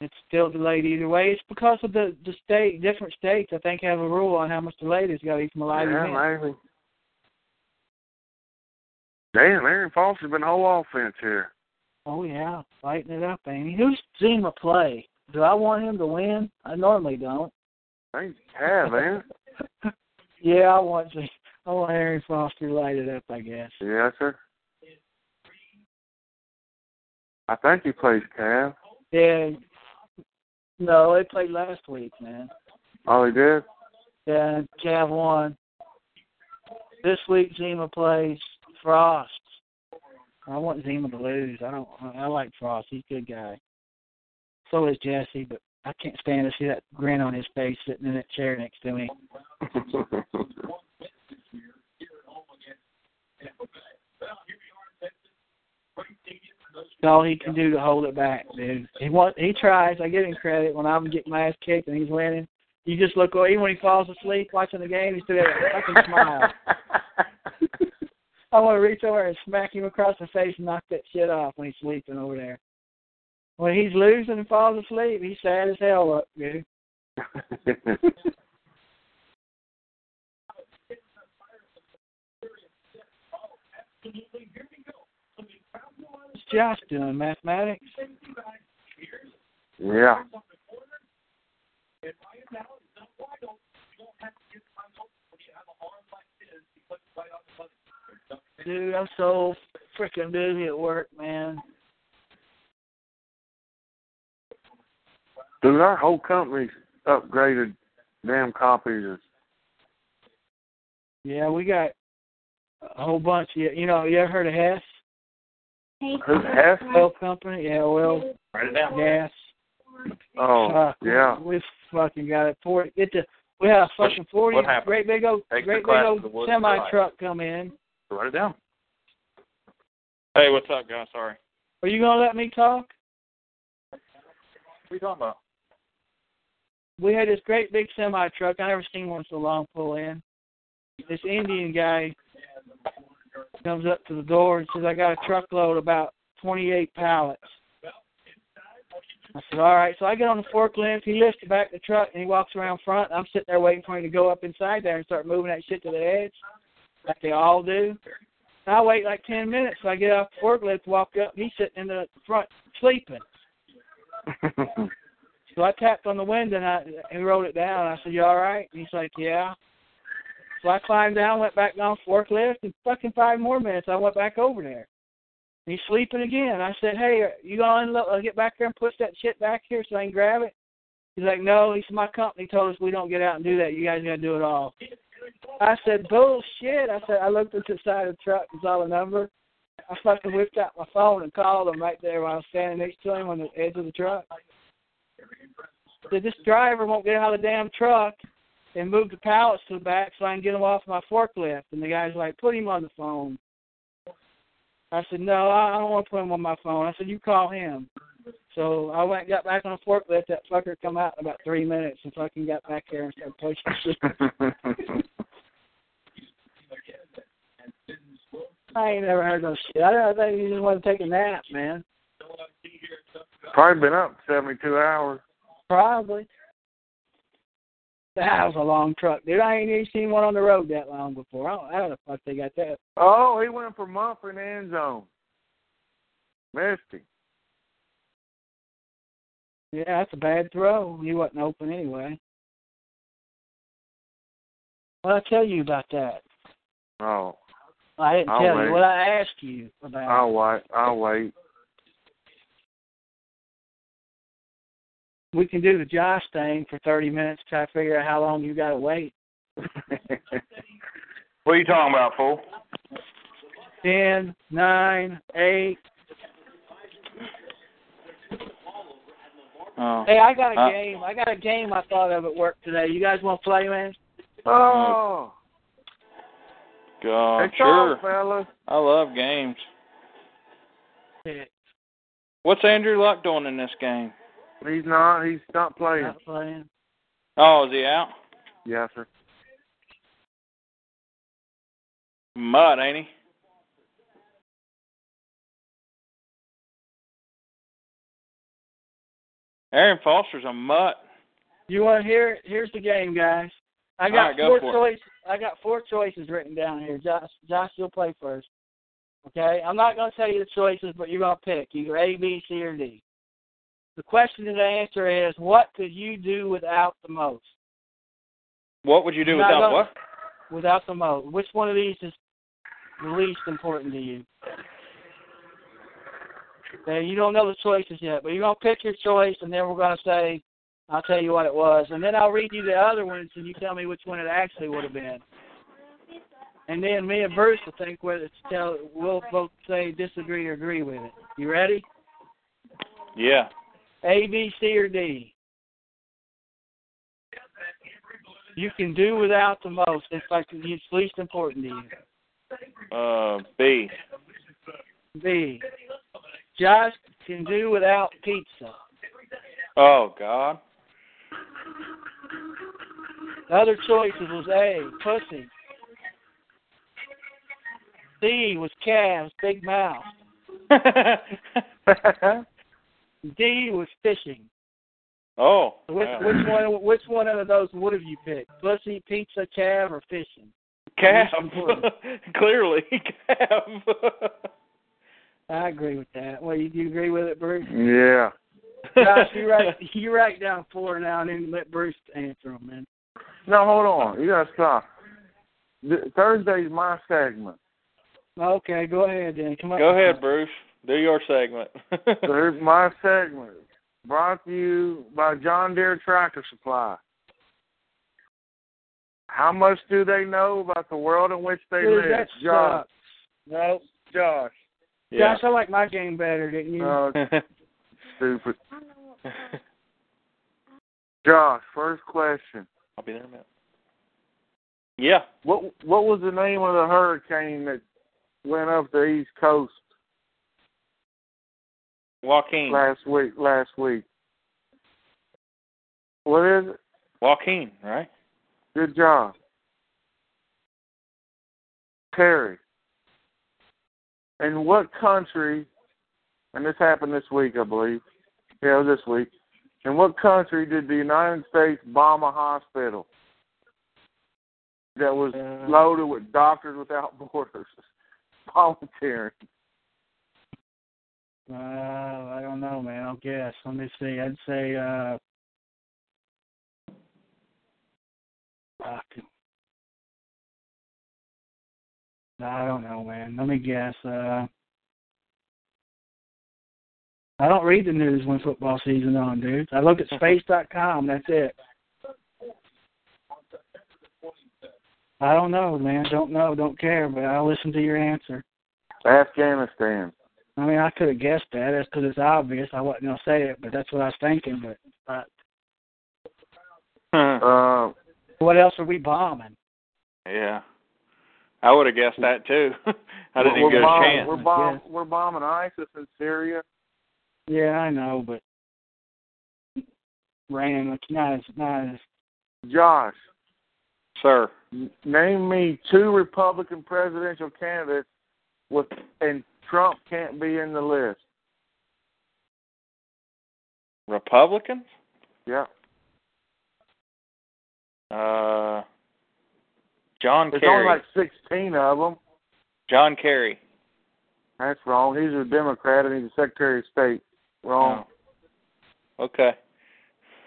It's still delayed either way. It's because of the the state. Different states, I think, have a rule on how much delayed it's got to be from a live event. Yeah, maybe. Damn, Arian Foster's been whole offense here. Oh, yeah, lighten it up, Amy. Who's Zima play? Do I want him to win? I normally don't. Thanks, Cav, man. Yeah, I want Zima. I want Arian Foster to light it up, I guess. Yeah, sir. I think he plays Cav. Yeah. No, they played last week, man. Oh, they did? Yeah, Cav won. This week, Zima plays Frost. I want Zima to lose. I don't. I like Frost. He's a good guy. So is Jesse, but I can't stand to see that grin on his face sitting in that chair next to me. That's all he can do to hold it back, dude. He wants, he tries. I give him credit. When I'm getting my ass kicked and he's winning, you just look over. Even when he falls asleep watching the game, he's still there. I can smile. I want to reach over and smack him across the face and knock that shit off when he's sleeping over there. When he's losing and falls asleep, he's sad as hell up, dude. What's Josh doing, mathematics? Yeah. Dude, I'm so freaking busy at work, man. Dude, our whole company's upgraded damn copies. Yeah, we got a whole bunch. Of, you know, you ever heard of Hess? Who's Hess? Oil company. Yeah, oil. Write it down. Gas. Oh, uh, yeah. We fucking got it. For, get the, we had a fucking forty, great big old, Take great big old semi-truck come in. Write it down. Hey, what's up, guys? Sorry. Are you going to let me talk? What are you talking about? We had this great big semi-truck. I never seen one so long pull in. This Indian guy comes up to the door and says, I got a truckload about twenty-eight pallets. I said, all right. So I get on the forklift. He lifts it back the truck, and he walks around front. I'm sitting there waiting for him to go up inside there and start moving that shit to the edge. Like they all do. I wait like ten minutes, so I get off the forklift, walk up, and he's sitting in the front sleeping. So I tapped on the window, and I and wrote it down. I said, you all right? And he's like, yeah. So I climbed down, went back on the forklift, and fucking five more minutes, I went back over there. And he's sleeping again. I said, hey, are you going to get back there and push that shit back here so I can grab it? He's like, no, he said, my company told us we don't get out and do that. You guys got to do it all. I said, bullshit. I said, I looked at the side of the truck and saw the number. I fucking whipped out my phone and called him right there while I was standing next to him on the edge of the truck. I said, this driver won't get out of the damn truck and move the pallets to the back so I can get him off my forklift. And the guy's like, put him on the phone. I said, no, I don't want to put him on my phone. I said, you call him. So I went and got back on the forklift. That fucker come out in about three minutes and fucking got back there and started pushing shit. I ain't never heard no shit. I don't think you just want to take a nap, man. Probably been up seventy-two hours. Probably. That was a long truck, dude. I ain't even seen one on the road that long before. I don't know how the fuck they got that. Oh, he went for Mumphery in the end zone. Misty. Yeah, that's a bad throw. He wasn't open anyway. What did I tell you about that? Oh. I didn't I'll tell wait. you. What I asked you about. I'll wait. I'll wait. We can do the Josh thing for thirty minutes to try to figure out how long you got to wait. What are you talking about, fool? Ten, nine, eight. Oh. Hey, I got a uh, game. I got a game I thought of at work today. You guys want to play, man? Oh. God, it's sure. Fellas. I love games. What's Andrew Luck doing in this game? He's not. He's not playing. Not playing. Oh, is he out? Yeah, sir. Mud, ain't he? Arian Foster's a mutt. You want to hear it? Here's the game, guys. I got right, four go choices. It. I got four choices written down here. Josh, Josh, you'll play first. okay? I'm not going to tell you the choices, but you're going to pick either A, B, C, or D. The question and the answer is, what could you do without the most? What would you do I'm without gonna, what? Without the most. Which one of these is the least important to you? Now, you don't know the choices yet, but you're going to pick your choice, and then we're going to say, I'll tell you what it was. And then I'll read you the other ones, and you tell me which one it actually would have been. And then me and Bruce will think whether to tell, we'll both say disagree or agree with it. You ready? Yeah. A, B, C, or D? You can do without the most. It's like it's least important to you. Uh, B. B. Josh can do without pizza. Oh, God. The other choices was A, pussy. C was calves, big mouth. D was fishing. Oh. So which, yeah. which one? Which one of those would have you picked? Pussy, pizza, calf, or fishing? Calf. Clearly, calf. I agree with that. Well, you, you agree with it, Bruce? Yeah. Josh, you write you write down four now, and then let Bruce answer them, man. No, hold on. You gotta stop. Thursday's my segment. Okay, go ahead then. Come up go ahead, Bruce. Do your segment. Here's my segment. Brought to you by John Deere Tractor Supply. How much do they know about the world in which they Dude, live? Josh. Nope. Josh. Yeah. Josh, I like my game better, didn't you? Uh, stupid. Josh, first question. I'll be there in a minute. Yeah. What What was the name of the hurricane that went up the East Coast? Joaquin. Last week, last week. What is it? Joaquin, right? Good job. Terry. In what country, and this happened this week, I believe. Yeah, it was this week. In what country did the United States bomb a hospital that was uh, loaded with Doctors Without Borders volunteering? Uh, I don't know, man. I'll guess. Let me see. I'd say, uh, fuck. I don't know, man. Let me guess. Uh, I don't read the news when football season's on, dude. I look at space dot com. That's it. I don't know, man. Don't know. Don't care. But I'll listen to your answer. Afghanistan. I mean, I could have guessed that. That's because it's obvious. I wasn't going to say it, but that's what I was thinking. But uh, uh, what else are we bombing? Yeah. I would have guessed that, too. I didn't even get a chance. We're, bomb, we're bombing ISIS in Syria. Yeah, I know, but random. It's not as, not as... Josh. Sir. Name me two Republican presidential candidates with... and Trump can't be in the list. Republicans? Yeah. Uh, John There's Kerry. There's only like sixteen of them. John Kerry. That's wrong. He's a Democrat and he's the Secretary of State. Wrong. Oh. Okay.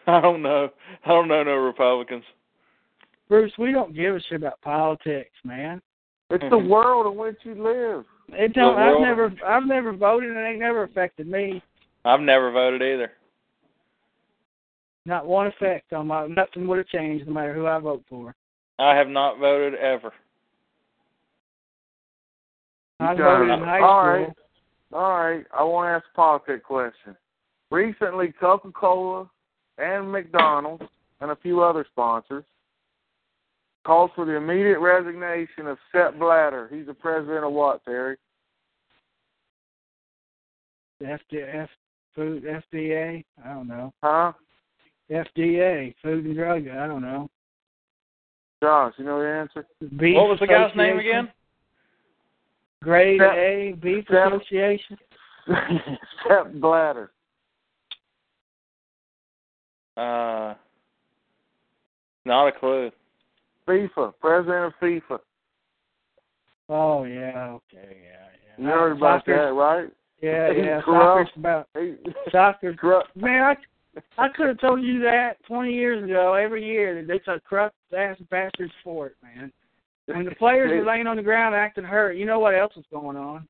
I don't know. I don't know no Republicans. Bruce, we don't give a shit about politics, man. It's the world in which you live. It don't. I've never. I've never voted, and it ain't never affected me. I've never voted either. Not one effect on my. Nothing would have changed, no matter who I vote for. I have not voted ever. I voted in high school. All right. All right. I want to ask a politics question. Recently, Coca-Cola and McDonald's and a few other sponsors called for the immediate resignation of Sepp Blatter. He's the president of what, Terry? F D A? I don't know. Huh? F D A, Food and Drug, I don't know. Josh, you know the answer? Beef what was the guy's name again? Grade Sepp, A, Beef Sepp, Association. Sepp Blatter. Uh, not a clue. FIFA, president of FIFA. Oh, yeah, okay, yeah, yeah. You uh, heard about soccer, that, right? Yeah, yeah. Soccer's about soccer. Corrupt. Man, I. I could have told you that twenty years ago, every year, that they took corrupt-ass bastards for it, man. When the players were laying on the ground acting hurt, you know what else was going on.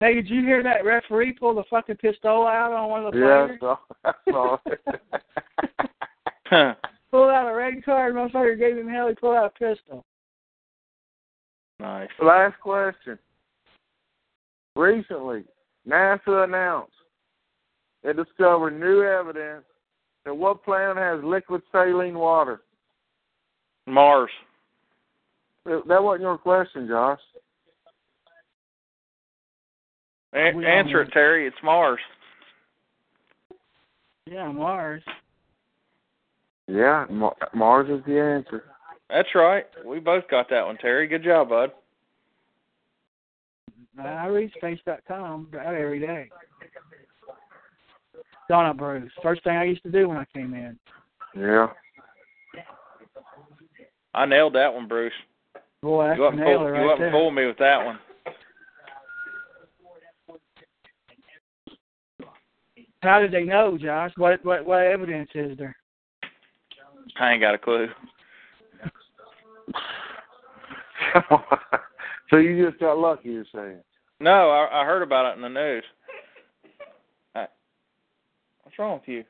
Hey, did you hear that referee pull the fucking pistol out on one of the players? Yeah, I saw it. Pulled out a red card, motherfucker gave him hell, he pulled out a pistol. Nice. Last question. Recently, NASA announced they discovered new evidence that what planet has liquid saline water? Mars. That wasn't your question, Josh. A- answer it, Terry. It's Mars. Yeah, Mars. Yeah, Mar- Mars is the answer. That's right. We both got that one, Terry. Good job, bud. I read space dot com about every day. Donna Bruce. First thing I used to do when I came in. Yeah. I nailed that one, Bruce. Boy, that's a nailer right there. You up and fooled me with that one. How did they know, Josh? What what, what evidence is there? I ain't got a clue. So you just got lucky, you're saying? No, I, I heard about it in the news. What's wrong with you?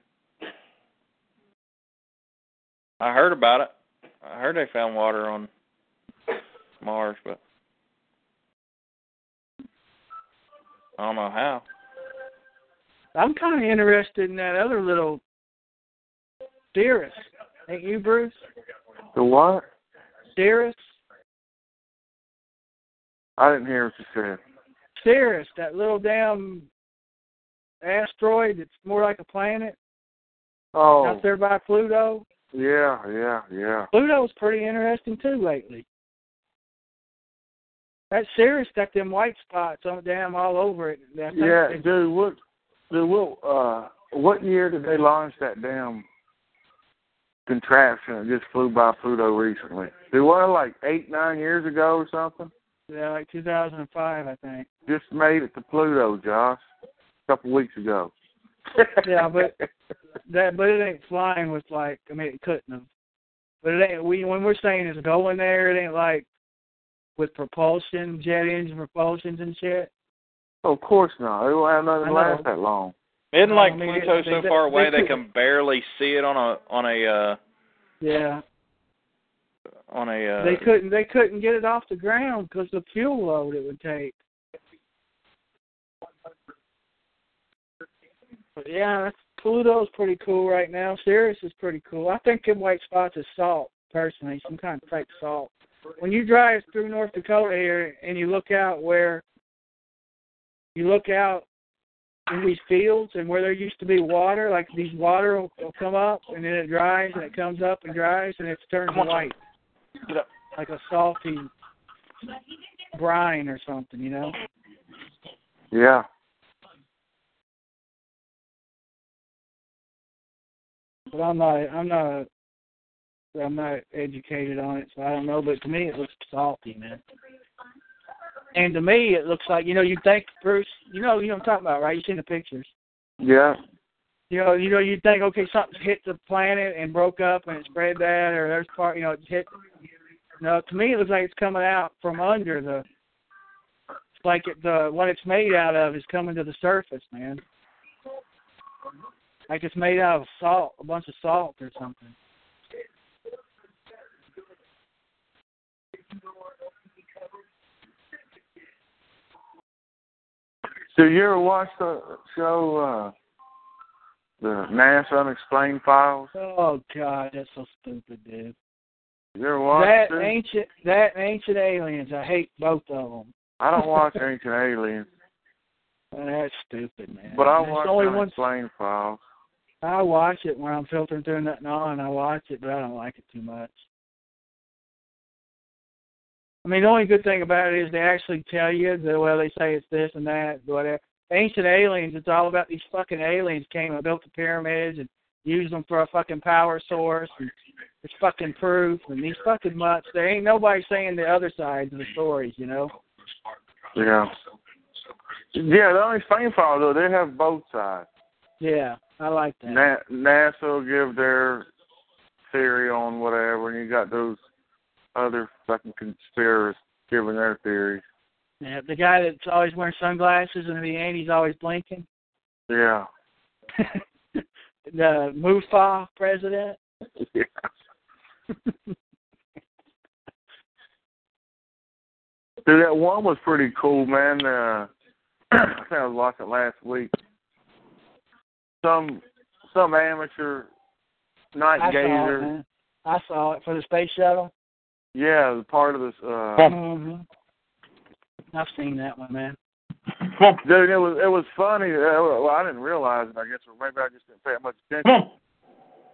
I heard about it. I heard they found water on Mars, but I don't know how. I'm kind of interested in that other little theorist. Ain't you, Bruce? The what? Theorist. I didn't hear what you said. Theorist, that little damn asteroid that's more like a planet. Oh. Out there by Pluto. Yeah, yeah, yeah. Pluto's pretty interesting too lately. That Ceres got them white spots on damn all over it. Yeah, they, dude, what dude what uh what year did they launch that damn contraption that just flew by Pluto recently? It was like eight, nine years ago or something? Yeah, like two thousand and five I think. Just made it to Pluto, Josh. Couple weeks ago. Yeah, but that but it ain't flying with like I mean it couldn't have. But it ain't we when we're saying it's going there, it ain't like with propulsion, jet engine propulsions and shit. Oh, of course not. It won't have nothing last that long. Isn't like I mean, Pluto it, so they, far away they, they, they can barely see it on a on a uh, yeah on a uh, they couldn't they couldn't get it off the ground because the fuel load it would take. Yeah, Pluto's pretty cool right now. Sirius is pretty cool. I think them white spots is salt, personally, some kind of fake salt. When you drive through North Dakota here and you look out where you look out in these fields and where there used to be water, like these water will, will come up and then it dries and it comes up and dries and it turns white, like a salty brine or something, you know? Yeah. But I'm not, I'm not, I'm not educated on it, so I don't know. But to me, it looks salty, man. And to me, it looks like you know. You think, Bruce, you know, you know what I'm talking about, right? You seen the pictures. Yeah. You know, you know, you think, okay, something hit the planet and broke up and it spread that, or there's part, you know, it hit. No, to me, it looks like it's coming out from under the. It's like it, the what it's made out of is coming to the surface, man. Like it's made out of salt, a bunch of salt or something. So you ever watch the show, uh, the NASA Unexplained Files? Oh, God, that's so stupid, dude. You ever watch that? Dude? Ancient, that Ancient Aliens, I hate both of them. I don't watch Ancient Aliens. That's stupid, man. But I watch Unexplained Files. I watch it when I'm filtering through nothing on. I watch it, but I don't like it too much. I mean, the only good thing about it is they actually tell you that, well, they say it's this and that, whatever. Ancient Aliens, it's all about these fucking aliens came and built the pyramids and used them for a fucking power source. And it's fucking proof. And these fucking mutts, there ain't nobody saying the other sides of the stories, you know? Yeah. Yeah, the only thing for though, they have both sides. Yeah, I like that. Na- NASA will give their theory on whatever, and you got those other fucking conspirators giving their theories. Yeah, the guy that's always wearing sunglasses and in the eighties always blinking. Yeah. The MUFA president. Yeah. Dude, that one was pretty cool, man. Uh, I think I watched it last week. Some some amateur night I gazer. Saw it, I saw it for the space shuttle. Yeah, the part of this. Uh, mm-hmm. I've seen that one, man. Dude, it was it was funny. Well, I didn't realize it, I guess, or maybe I just didn't pay much attention.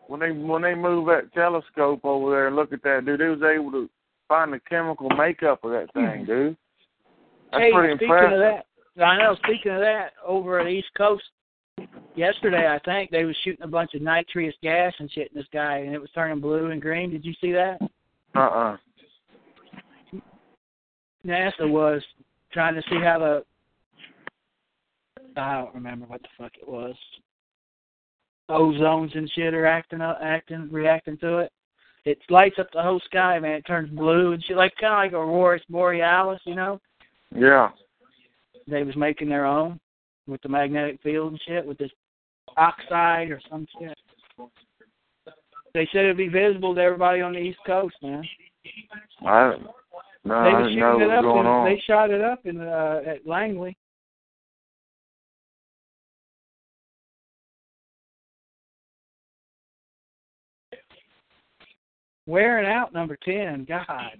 When they when they move that telescope over there and look at that, dude, they was able to find the chemical makeup of that thing, dude. That's hey, pretty speaking impressive. Of that, I know. Speaking of that, over at the East Coast yesterday, I think they was shooting a bunch of nitrous gas and shit in the sky, and it was turning blue and green. Did you see that? Uh-uh. NASA was trying to see how the. I don't remember what the fuck it was. Ozones and shit are acting up, acting, reacting to it. It lights up the whole sky, man. It turns blue and shit, like kind of like Aurora Borealis, you know? Yeah. They was making their own with the magnetic field and shit, with this oxide or some shit. They said it'd be visible to everybody on the East Coast, man. I don't no, I didn't know what was going on. They shot it up in uh, at Langley. Wearing out number ten, God.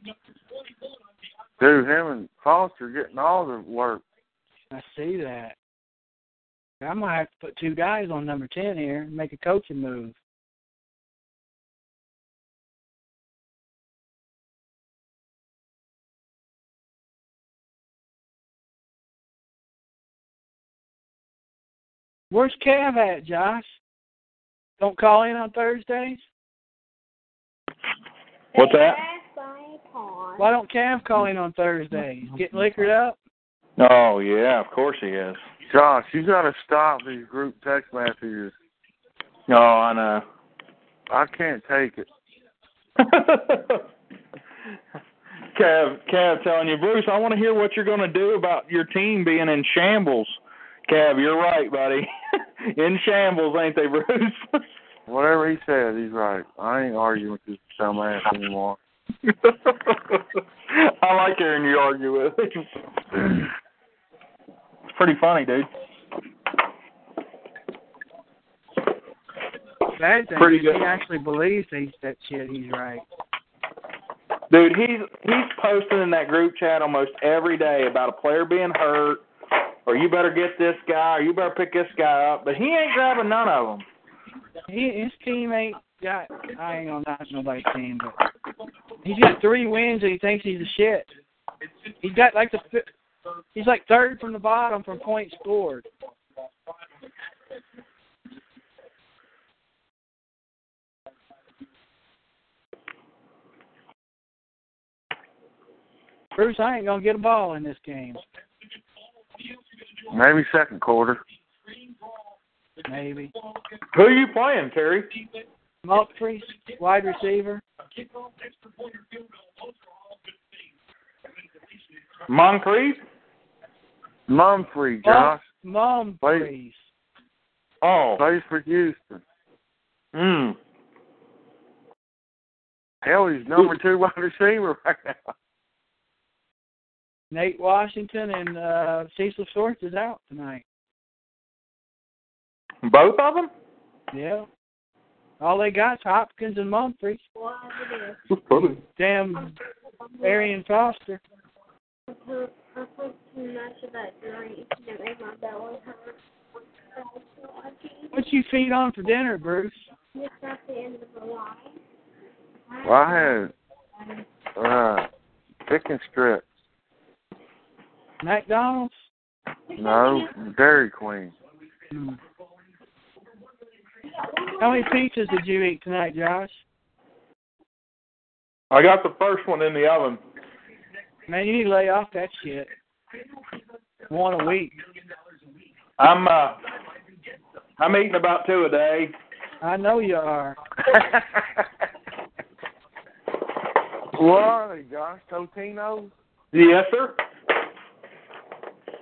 Dude, him and Foster getting all the work. I see that. I might have to put two guys on number ten here and make a coaching move. Where's Cav at, Josh? Don't call in on Thursdays? What's that? Why don't Cav call in on Thursday? Getting liquored up? Oh, yeah, of course he is. Josh, you got to stop these group text messages. No, oh, I know. I can't take it. Cav, Cav telling you, Bruce, I want to hear what you're going to do about your team being in shambles. Cav, you're right, buddy. In shambles, ain't they, Bruce? Whatever he says, he's right. I ain't arguing with this dumb ass anymore. I like hearing you argue with it. It's pretty funny, dude. Bad thing pretty is good. He actually believes he's, that shit he's right. Dude, he's, he's posting in that group chat almost every day about a player being hurt, or you better get this guy, or you better pick this guy up, but he ain't grabbing none of them. He, his team ain't got, I ain't gonna knock nobody's team, but he's got three wins and he thinks he's a shit. He's got like the, he's like third from the bottom from points scored. Bruce, I ain't gonna get a ball in this game. Maybe second quarter. Maybe. Who are you playing, Terry? Mumphrey, wide receiver. Moncrief? Mumphrey, Josh. Mumphrey. Oh. Plays for Houston. Hmm. Hell, he's number two wide receiver right now. Nate Washington and uh, Cecil Shorts is out tonight. Both of them? Yeah. All they got is Hopkins and Mumphrey. Damn, Arian Foster. I put too much of that drink and it made my belly hurt. What you feed on for dinner, Bruce? It's at the end of the line. Well, I had uh, chicken strips. McDonald's? No, Dairy Queen. Hmm. How many pizzas did you eat tonight, Josh? I got the first one in the oven. Man, you need to lay off that shit. one a week. I'm uh, I'm eating about two a day. I know you are. What are they, Josh? Totino's? Yes, sir.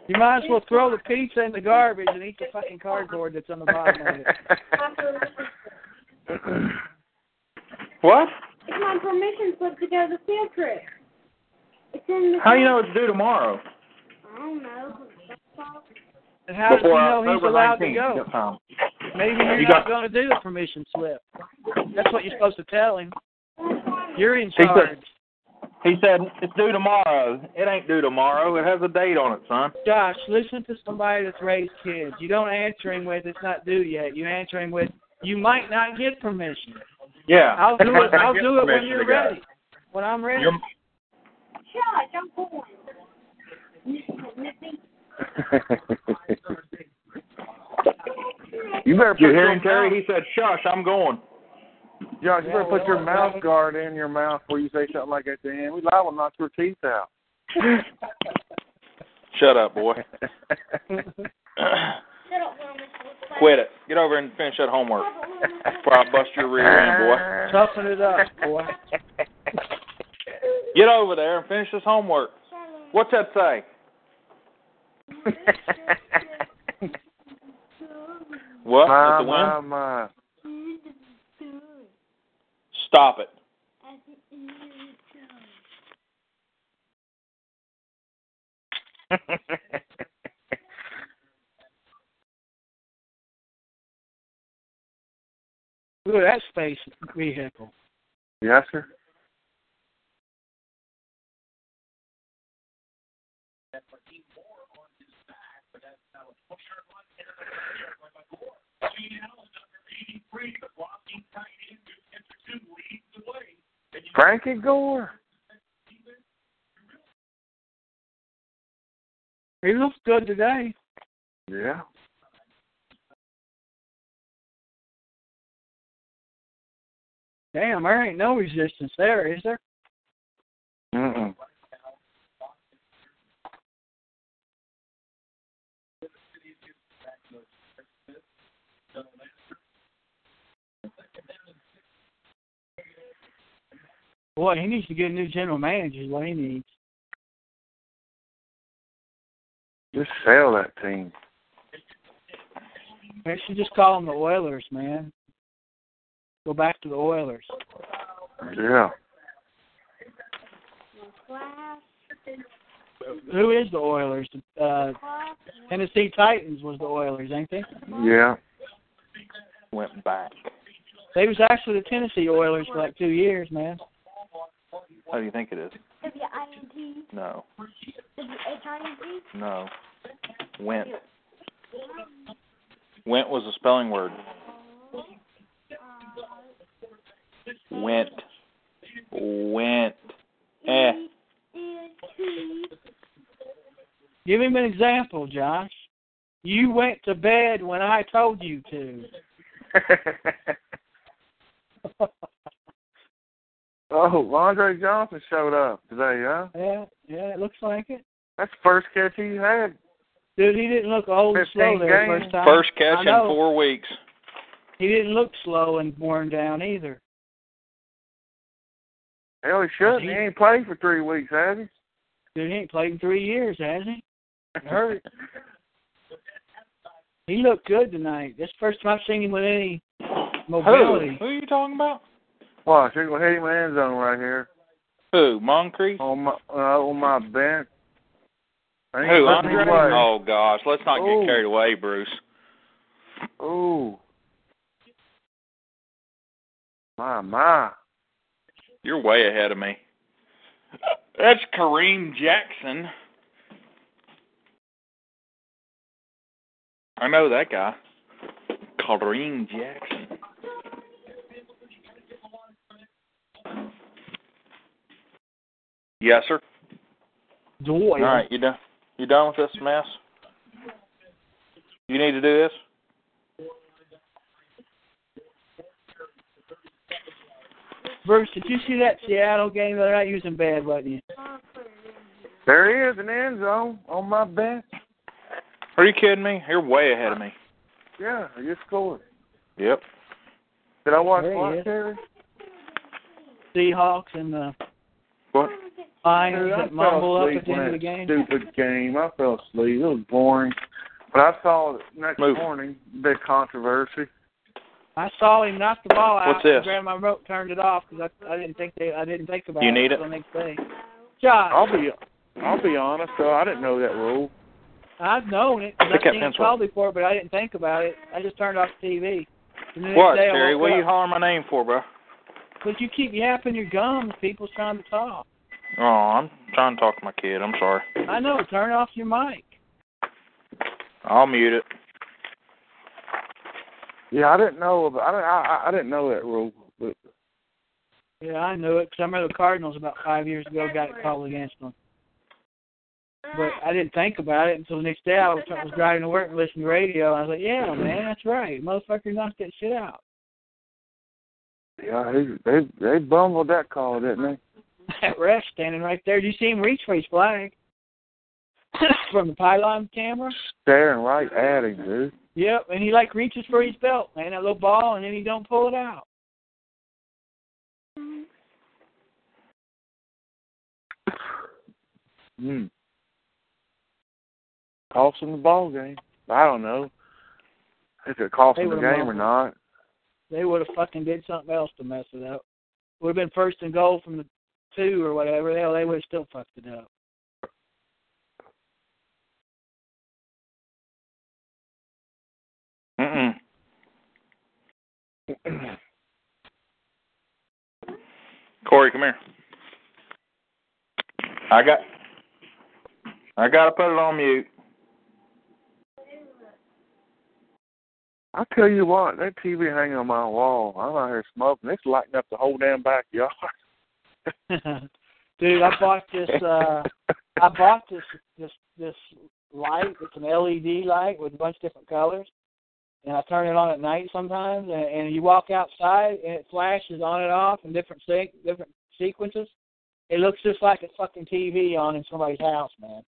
You might as well throw the pizza in the garbage and eat the fucking cardboard that's on the bottom of it. What? It's my permission slip to go to the field trip. It's in the How do you know it's due tomorrow? I don't know. And how Before do you know he's allowed to go? Maybe you're you not going to do the permission slip. That's what you're supposed to tell him. You're in charge. He said, it's due tomorrow. It ain't due tomorrow. It has a date on it, son. Josh, listen to somebody that's raised kids. You don't answer him with, it's not due yet. You answer him with, you might not get permission. Yeah. I'll do it, I'll do it when you're ready. When I'm ready. You're... Josh, I'm going. You better put you hearing Terry? He said, shush, I'm going. Josh, you better put your mouth guard in your mouth before you say something like that to him. We liable to knock your teeth out. Shut up, boy. Quit it. Get over and finish that homework before I bust your rear end, boy. Toughen it up, boy. Get over there and finish this homework. What's that say? What? My, with the my, wind? My. Stop it. Look at that space vehicle. Yes, sir. Frankie Gore. He looks good today. Yeah. Damn, there ain't no resistance there, is there? Mm-mm. Boy, he needs to get a new general manager is what he needs. Just sell that team. They should just call them the Oilers, man. Go back to the Oilers. Yeah. Who is the Oilers? Uh, Tennessee Titans was the Oilers, ain't they? Yeah. Went back. They was actually the Tennessee Oilers for like two years, man. How do you think it is? W I N T No. W H I N T No. Went. Went was a spelling word. Went. Went. Eh. Give him an example, Josh. You went to bed when I told you to. Oh, Andre Johnson showed up today, huh? Yeah, yeah, it looks like it. That's the first catch he had. Dude, he didn't look old and slow there the first time. First catch in four weeks. He didn't look slow and worn down either. Hell, he shouldn't. He, he ain't played for three weeks, has he? Dude, he ain't played in three years, has he? It hurt. He looked good tonight. That's the first time I've seen him with any mobility. Who, Who are you talking about? Wow, she's going to hit him in the end zone right here. Who, Moncrief? On my, uh, on my bench. Who, Andre? Oh, gosh, let's not Ooh. get carried away, Bruce. Ooh. My, my. You're way ahead of me. That's Kareem Jackson. I know that guy. Kareem Jackson. Yes, sir. All right, you done? You done with this mess? You need to do this, Bruce. Did you see that Seattle game the other night? You was in bed, wasn't you? There he is in the end zone on my bench. Are you kidding me? You're way ahead of me. Yeah, you're scoring. Yep. Did I watch last year? Seahawks and the what? Lions Dude, that mumble up at the end of the game. Stupid game. I fell asleep. It was boring. But I saw it next Move. morning, big controversy. I saw him knock the ball out. What's this? Grabbed my remote, turned it off because I, I didn't think they, I didn't think about you it. You need it. The next day. Josh. I'll be, I'll be honest though. I didn't know that rule. I've known it. I've seen it called before, but I didn't think about it. I just turned off the T V. What, Terry? What are you hollering my name for, bro? Because you keep yapping your gums. People's trying to talk. Oh, I'm trying to talk to my kid. I'm sorry. I know. Turn off your mic. I'll mute it. Yeah, I didn't know about, I, didn't, I, I didn't know that rule. But. Yeah, I knew it because I remember the Cardinals about five years ago got it called against them. But I didn't think about it until the next day. I was, I was driving to work and listening to radio. I was like, yeah, man, that's right. Motherfucker knocked that shit out. Yeah, they, they, they bungled that call, didn't they? That ref standing right there. Did you see him reach for his flag? From the pylon camera? Staring right at him, dude. Yep, and he, like, reaches for his belt, man, that little ball, and then he don't pull it out. Hmm. Cost him the ball game. I don't know if it cost him the game or not. They would have fucking did something else to mess it up. Would have been first and goal from the two or whatever. Hell, they would have still fucked it up. Mm-mm. Corey, come here. I got. I gotta put it on mute. I tell you what, that T V hanging on my wall. I'm out here smoking. It's lighting up the whole damn backyard. Dude, I bought this. Uh, I bought this this this light. It's an L E D light with a bunch of different colors. And I turn it on at night sometimes, and, and you walk outside, and it flashes on and off in different se- different sequences. It looks just like a fucking T V on in somebody's house, man.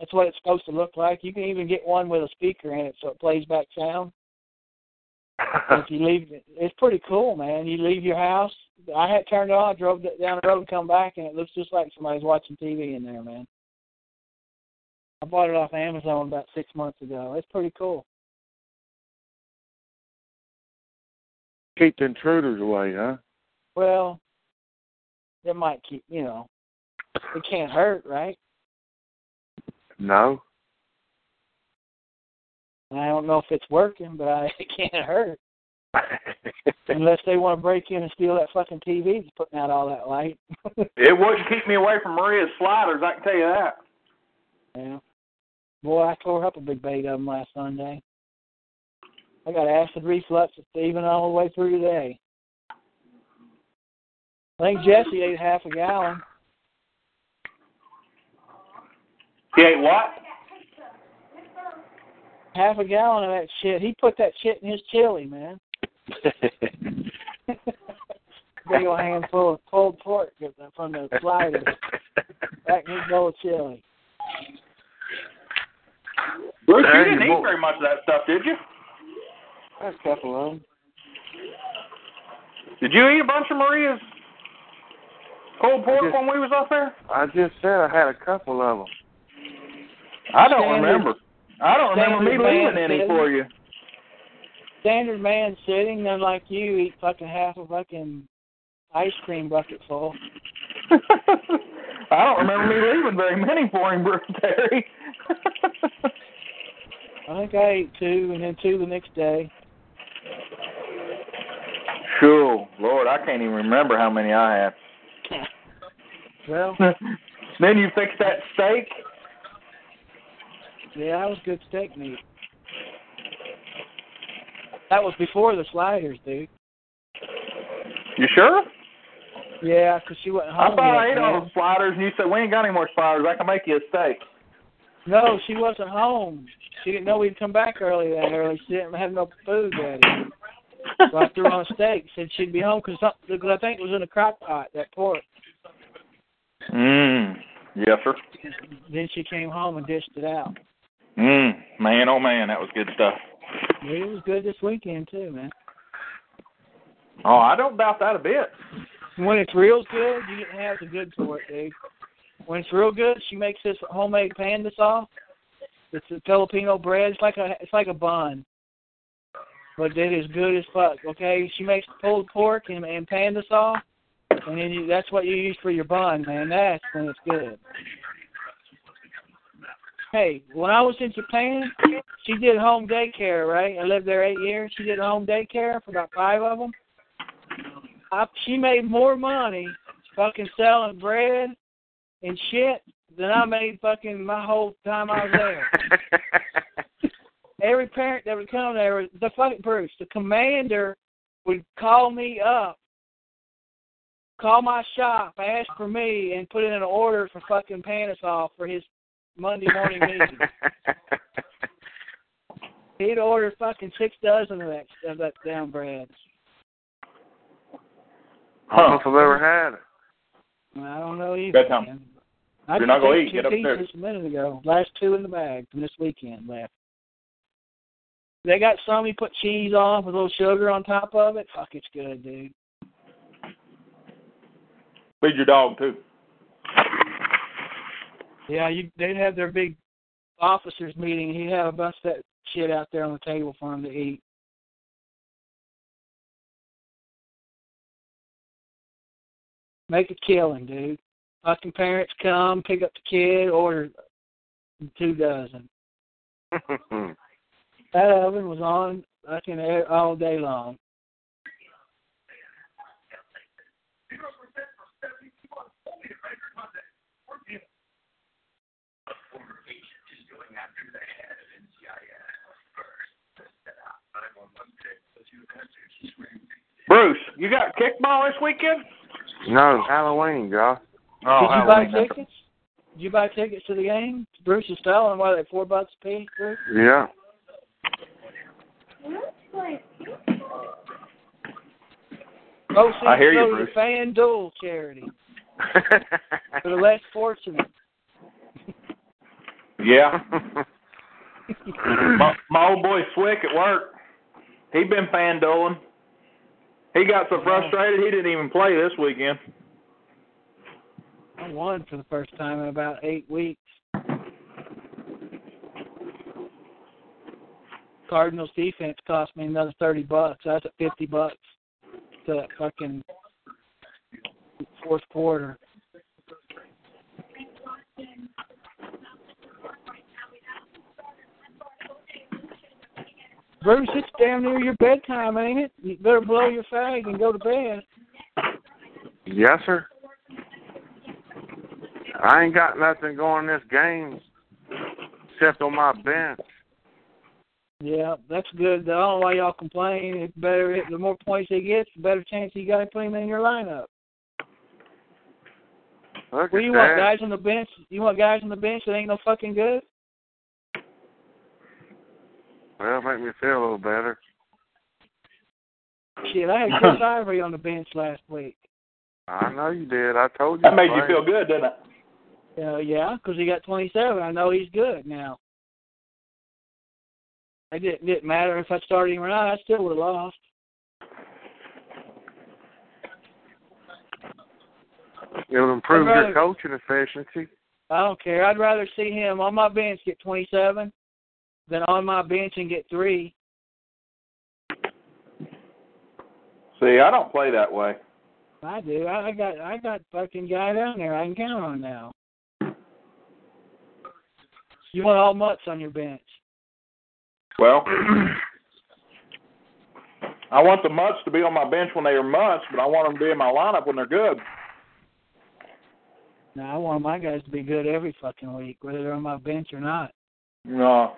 That's what it's supposed to look like. You can even get one with a speaker in it so it plays back sound. If you leave, it's pretty cool, man. You leave your house. I had turned it on, I drove down the road and come back, and it looks just like somebody's watching T V in there, man. I bought it off Amazon about six months ago. It's pretty cool. Keep the intruders away, huh? Well, it might keep, you know, it can't hurt, right? No. I don't know if it's working, but I, it can't hurt. Unless they want to break in and steal that fucking T V that's putting out all that light. It wouldn't keep me away from Maria's sliders, I can tell you that. Yeah. Boy, I tore up a big bait of them last Sunday. I got acid reflux even all the way through today. I think Jesse ate half a gallon. He ate what? Half a gallon of that shit. He put that shit in his chili, man. Big old handful of pulled pork from the sliders. Back in his bowl of chili. Bruce, you didn't eat very much of that stuff, did you? That's a couple of them. Did you eat a bunch of Maria's cold pork just, when we was up there? I just said I had a couple of them. I don't standard, remember. I don't remember me leaving any sitting. for you. Standard man sitting, none like you, eat fucking half a fucking ice cream bucket full. I don't remember me leaving very many for him, Bruce Terry. I think I ate two, and then two the next day. Cool. Lord, I can't even remember how many I had. Well. Then you fixed that steak? Yeah, that was good steak meat. That was before the sliders, dude. You sure? Yeah, because she wasn't hungry. I thought I ate all the sliders, and you said, we ain't got any more sliders. I can make you a steak. No, she wasn't home. She didn't know we'd come back early that early. She didn't have no food ready. So I threw on a steak. Said she'd be home because I think it was in a crock pot, that pork. Mmm. Yes, sir. Then she came home and dished it out. Mm, man, oh, man, that was good stuff. He was good this weekend, too, man. Oh, I don't doubt that a bit. When it's real good, you get to have the good for it, dude. When it's real good, she makes this homemade panda sauce. It's a Filipino bread. It's like a, it's like a bun. But it is good as fuck, okay? She makes pulled pork and, and panda sauce, and then you, that's what you use for your bun, man. That's when it's good. Hey, when I was in Japan, she did home daycare, right? I lived there eight years. She did home daycare for about five of them. I, she made more money fucking selling bread and shit than I made fucking my whole time I was there. Every parent that would come there, the fucking Bruce, the commander would call me up, call my shop, ask for me, and put in an order for fucking Panasol for his Monday morning meeting. He'd order fucking six dozen of that of that damn bread. I don't know if I've ever had it. I don't know either. Bedtime. You're not going to eat. Get upstairs. Just a minute ago. Last two in the bag from this weekend left. They got some. You put cheese on with a little sugar on top of it. Fuck, it's good, dude. Feed your dog too. Yeah, you, they'd have their big officers meeting. He'd have a bunch of that shit out there on the table for him to eat. Make a killing, dude. Fucking parents come, pick up the kid, order two dozen. That oven was on fucking all day long. Bruce, you got kickball this weekend? No, it's Halloween, Josh. Oh, Did you Halloween. buy tickets? Did you buy tickets to the game? Bruce is selling, what are they, four bucks a piece, Bruce? Yeah. Go see I hear you, Bruce. The FanDuel charity for the less fortunate. Yeah. my, my old boy Swick at work, he been FanDueling. He got so frustrated he didn't even play this weekend. I won for the first time in about eight weeks. Cardinals defense cost me another thirty bucks. I was at fifty bucks to that fucking fourth quarter. Bruce, it's damn near your bedtime, ain't it? You better blow your fag and go to bed. Yes, sir. I ain't got nothing going this game except on my bench. Yeah, that's good. I don't know why y'all complain. It's better. The more points they get, the better chance you got to put him in your lineup. Look what do you that. want, guys on the bench? You want guys on the bench that ain't no fucking good? Well, make me feel a little better. Shit, I had Chris Ivory on the bench last week. I know you did. I told you. That made you feel good, didn't it? Uh, yeah, because he got twenty-seven. I know he's good now. It didn't, didn't matter if I started him or not. I still would have lost. It would improve rather, your coaching efficiency. I don't care. I'd rather see him on my bench get twenty-seven. Than on my bench and get three. See, I don't play that way. I do. I got I got fucking guy down there I can count on now. You want all mutts on your bench. Well, I want the mutts to be on my bench when they are mutts, but I want them to be in my lineup when they're good. No, I want my guys to be good every fucking week, whether they're on my bench or not. No.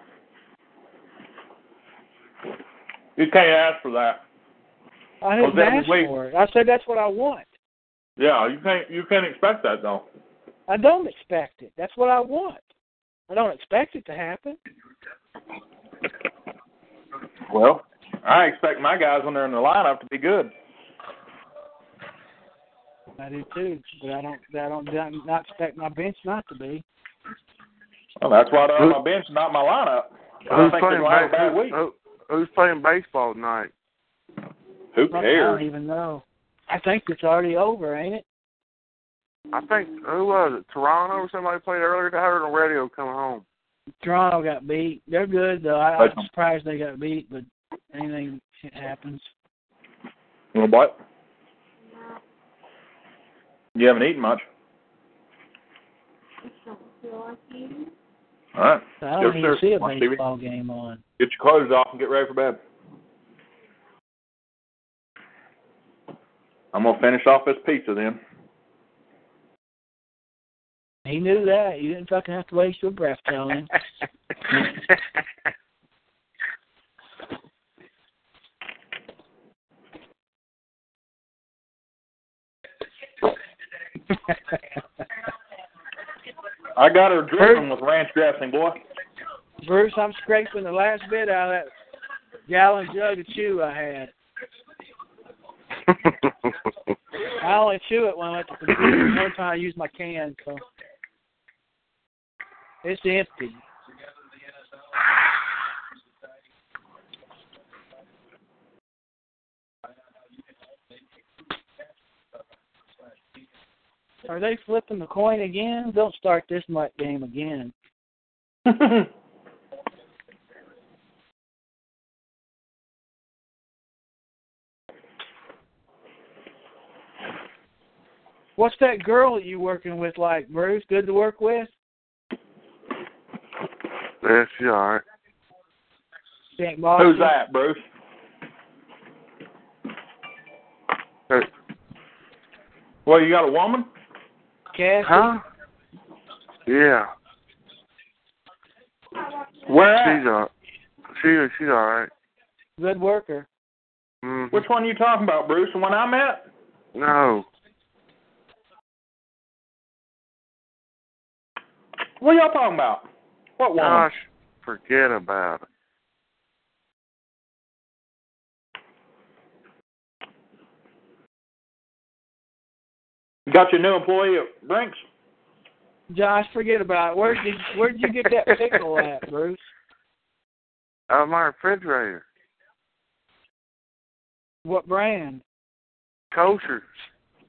You can't ask for that. I didn't ask for it. I said that's what I want. Yeah, you can't you can't expect that, though. I don't expect it. That's what I want. I don't expect it to happen. Well, I expect my guys when they're in the lineup to be good. I do, too, but I don't, I don't, I don't not expect my bench not to be. Well, that's why they're on my bench, not my lineup. I think they're going to have a bad week. Who, who's playing baseball tonight? Who cares? I don't even know. I think it's already over, ain't it? I think, who was it, Toronto or somebody played earlier? I heard on the radio coming home. Toronto got beat. They're good, though. I, I'm surprised they got beat, but anything happens. You want a bite? You haven't eaten much. All right. I don't even see a baseball game on. Get your clothes off and get ready for bed. I'm going to finish off this pizza then. He knew that. You didn't fucking have to waste your breath telling him. I got her dripping with ranch dressing, boy. Bruce, I'm scraping the last bit out of that gallon jug of chew I had. I only chew it when I went to the computer. One time I used my can, so it's empty. Are they flipping the coin again? Don't start this mutt game again. What's that girl that you working with like, Bruce? Good to work with? Yeah, she all right. Who's that, Bruce? Hey. Well, you got a woman? Cassie? Huh? Yeah. Where? She's all, she, she's all right. Good worker. Mm-hmm. Which one are you talking about, Bruce? The one I met? No. What are y'all talking about? What woman? Gosh, forget about it. You got your new employee at Brinks? Josh, forget about it. Where did where did you get that pickle at, Bruce? Out of my refrigerator. What brand? Kosher.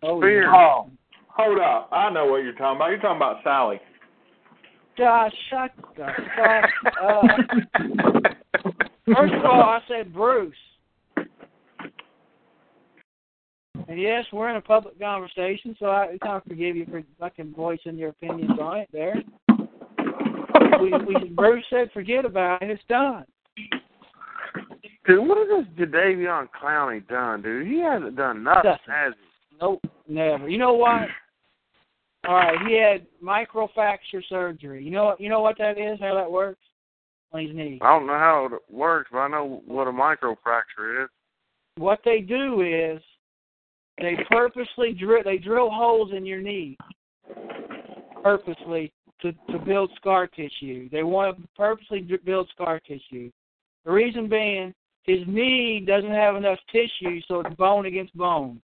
Oh, Spears. Oh, hold up. I know what you're talking about. You're talking about Sally. Josh, shut the fuck up. First of all, I said Bruce. And yes, we're in a public conversation, so I can't forgive you for fucking voicing your opinions on it there. we, we, Bruce said forget about it. It's done. Dude, what has this Jadeveon Clowney done, dude? He hasn't done nothing, nothing. has he? Nope, never. You know what? All right, he had microfracture surgery. You know, you know what that is, how that works? On his knee. I don't know how it works, but I know what a microfracture is. What they do is they purposely drill, they drill holes in your knee purposely to, to build scar tissue. They want to purposely build scar tissue. The reason being his knee doesn't have enough tissue, so it's bone against bone.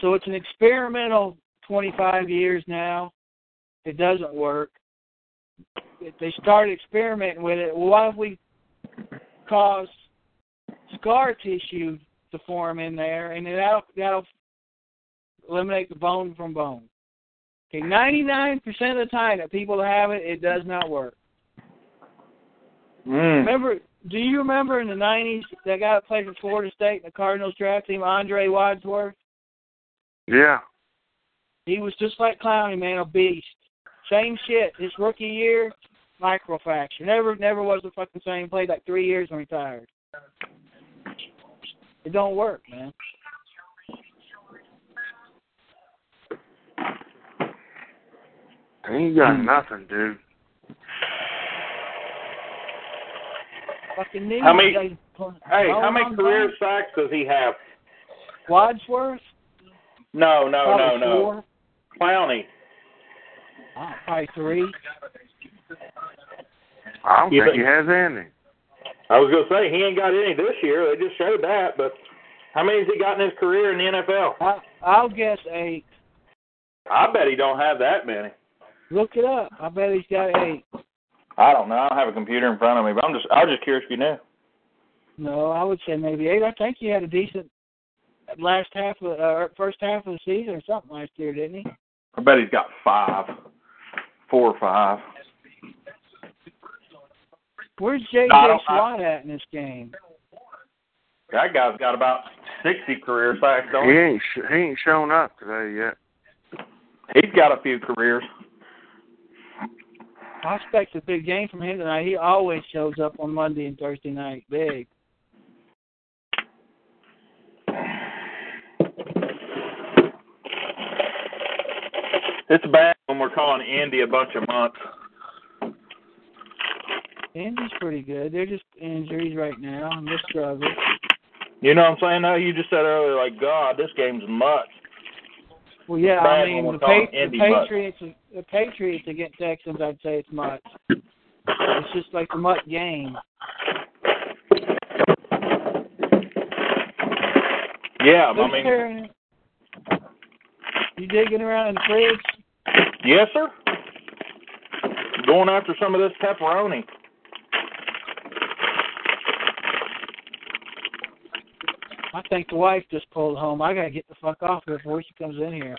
So it's an experimental twenty-five years now. It doesn't work. They started experimenting with it. Well, why if we cause scar tissue to form in there, and that'll, that'll eliminate the bone from bone. Okay, ninety-nine percent of the time that people have it, it does not work. Mm. Remember, do you remember in the nineties, that guy that played for Florida State in the Cardinals draft team, Andre Wadsworth? Yeah. He was just like Clowney, man, a beast. Same shit. His rookie year, microfracture. Never never was the fucking same. Played like three years and retired. It don't work, man. He ain't got nothing, dude. Fucking how many, hey, how many career sacks does he have? Wadsworth? No, no, probably no, no. Four. Clowney. Ah, probably three. I don't you think, think he has any. I was going to say, he ain't got any this year. They just showed that, but how many has he got in his career in the N F L? I, I'll guess eight. I bet he don't have that many. Look it up. I bet he's got eight. I don't know. I don't have a computer in front of me, but I'm just I was just curious if you knew. No, I would say maybe eight. I think he had a decent last half of uh, first half of the season or something last year, didn't he? I bet he's got five, four or five. Where's J J Watt at in this game? That guy's got about sixty career sacks, don't he? He ain't, he ain't shown up today yet. He's got a few careers. I expect a big game from him tonight. He always shows up on Monday and Thursday night big. It's bad when we're calling Indy a bunch of months. Indy's pretty good. They're just injuries right now, and they're struggling. You know what I'm saying? No, you just said earlier, like, God, this game's nuts. Well, yeah, I mean, the, pa- the Patriots the Patriots against Texans, I'd say it's mutt. It's just like the mutt game. Yeah, Who's I mean. There? You digging around in the fridge? Yes, sir. Going after some of this pepperoni. I think the wife just pulled home. I got to get the fuck off her before she comes in here.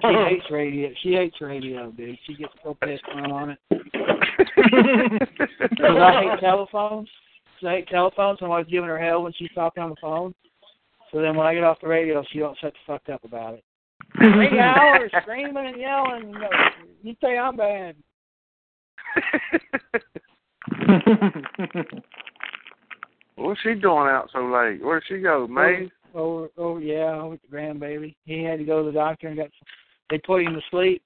She hates radio. She hates radio, dude. She gets so pissed when I'm on it. Because I hate telephones. I hate telephones. I'm always giving her hell when she's talking on the phone. So then when I get off the radio, she don't shut the fuck up about it. Three hours screaming and yelling. You say I'm bad. What's she doing out so late? Where'd she go, May? Oh, oh, oh yeah, with the grandbaby. He had to go to the doctor and got. They put him to sleep.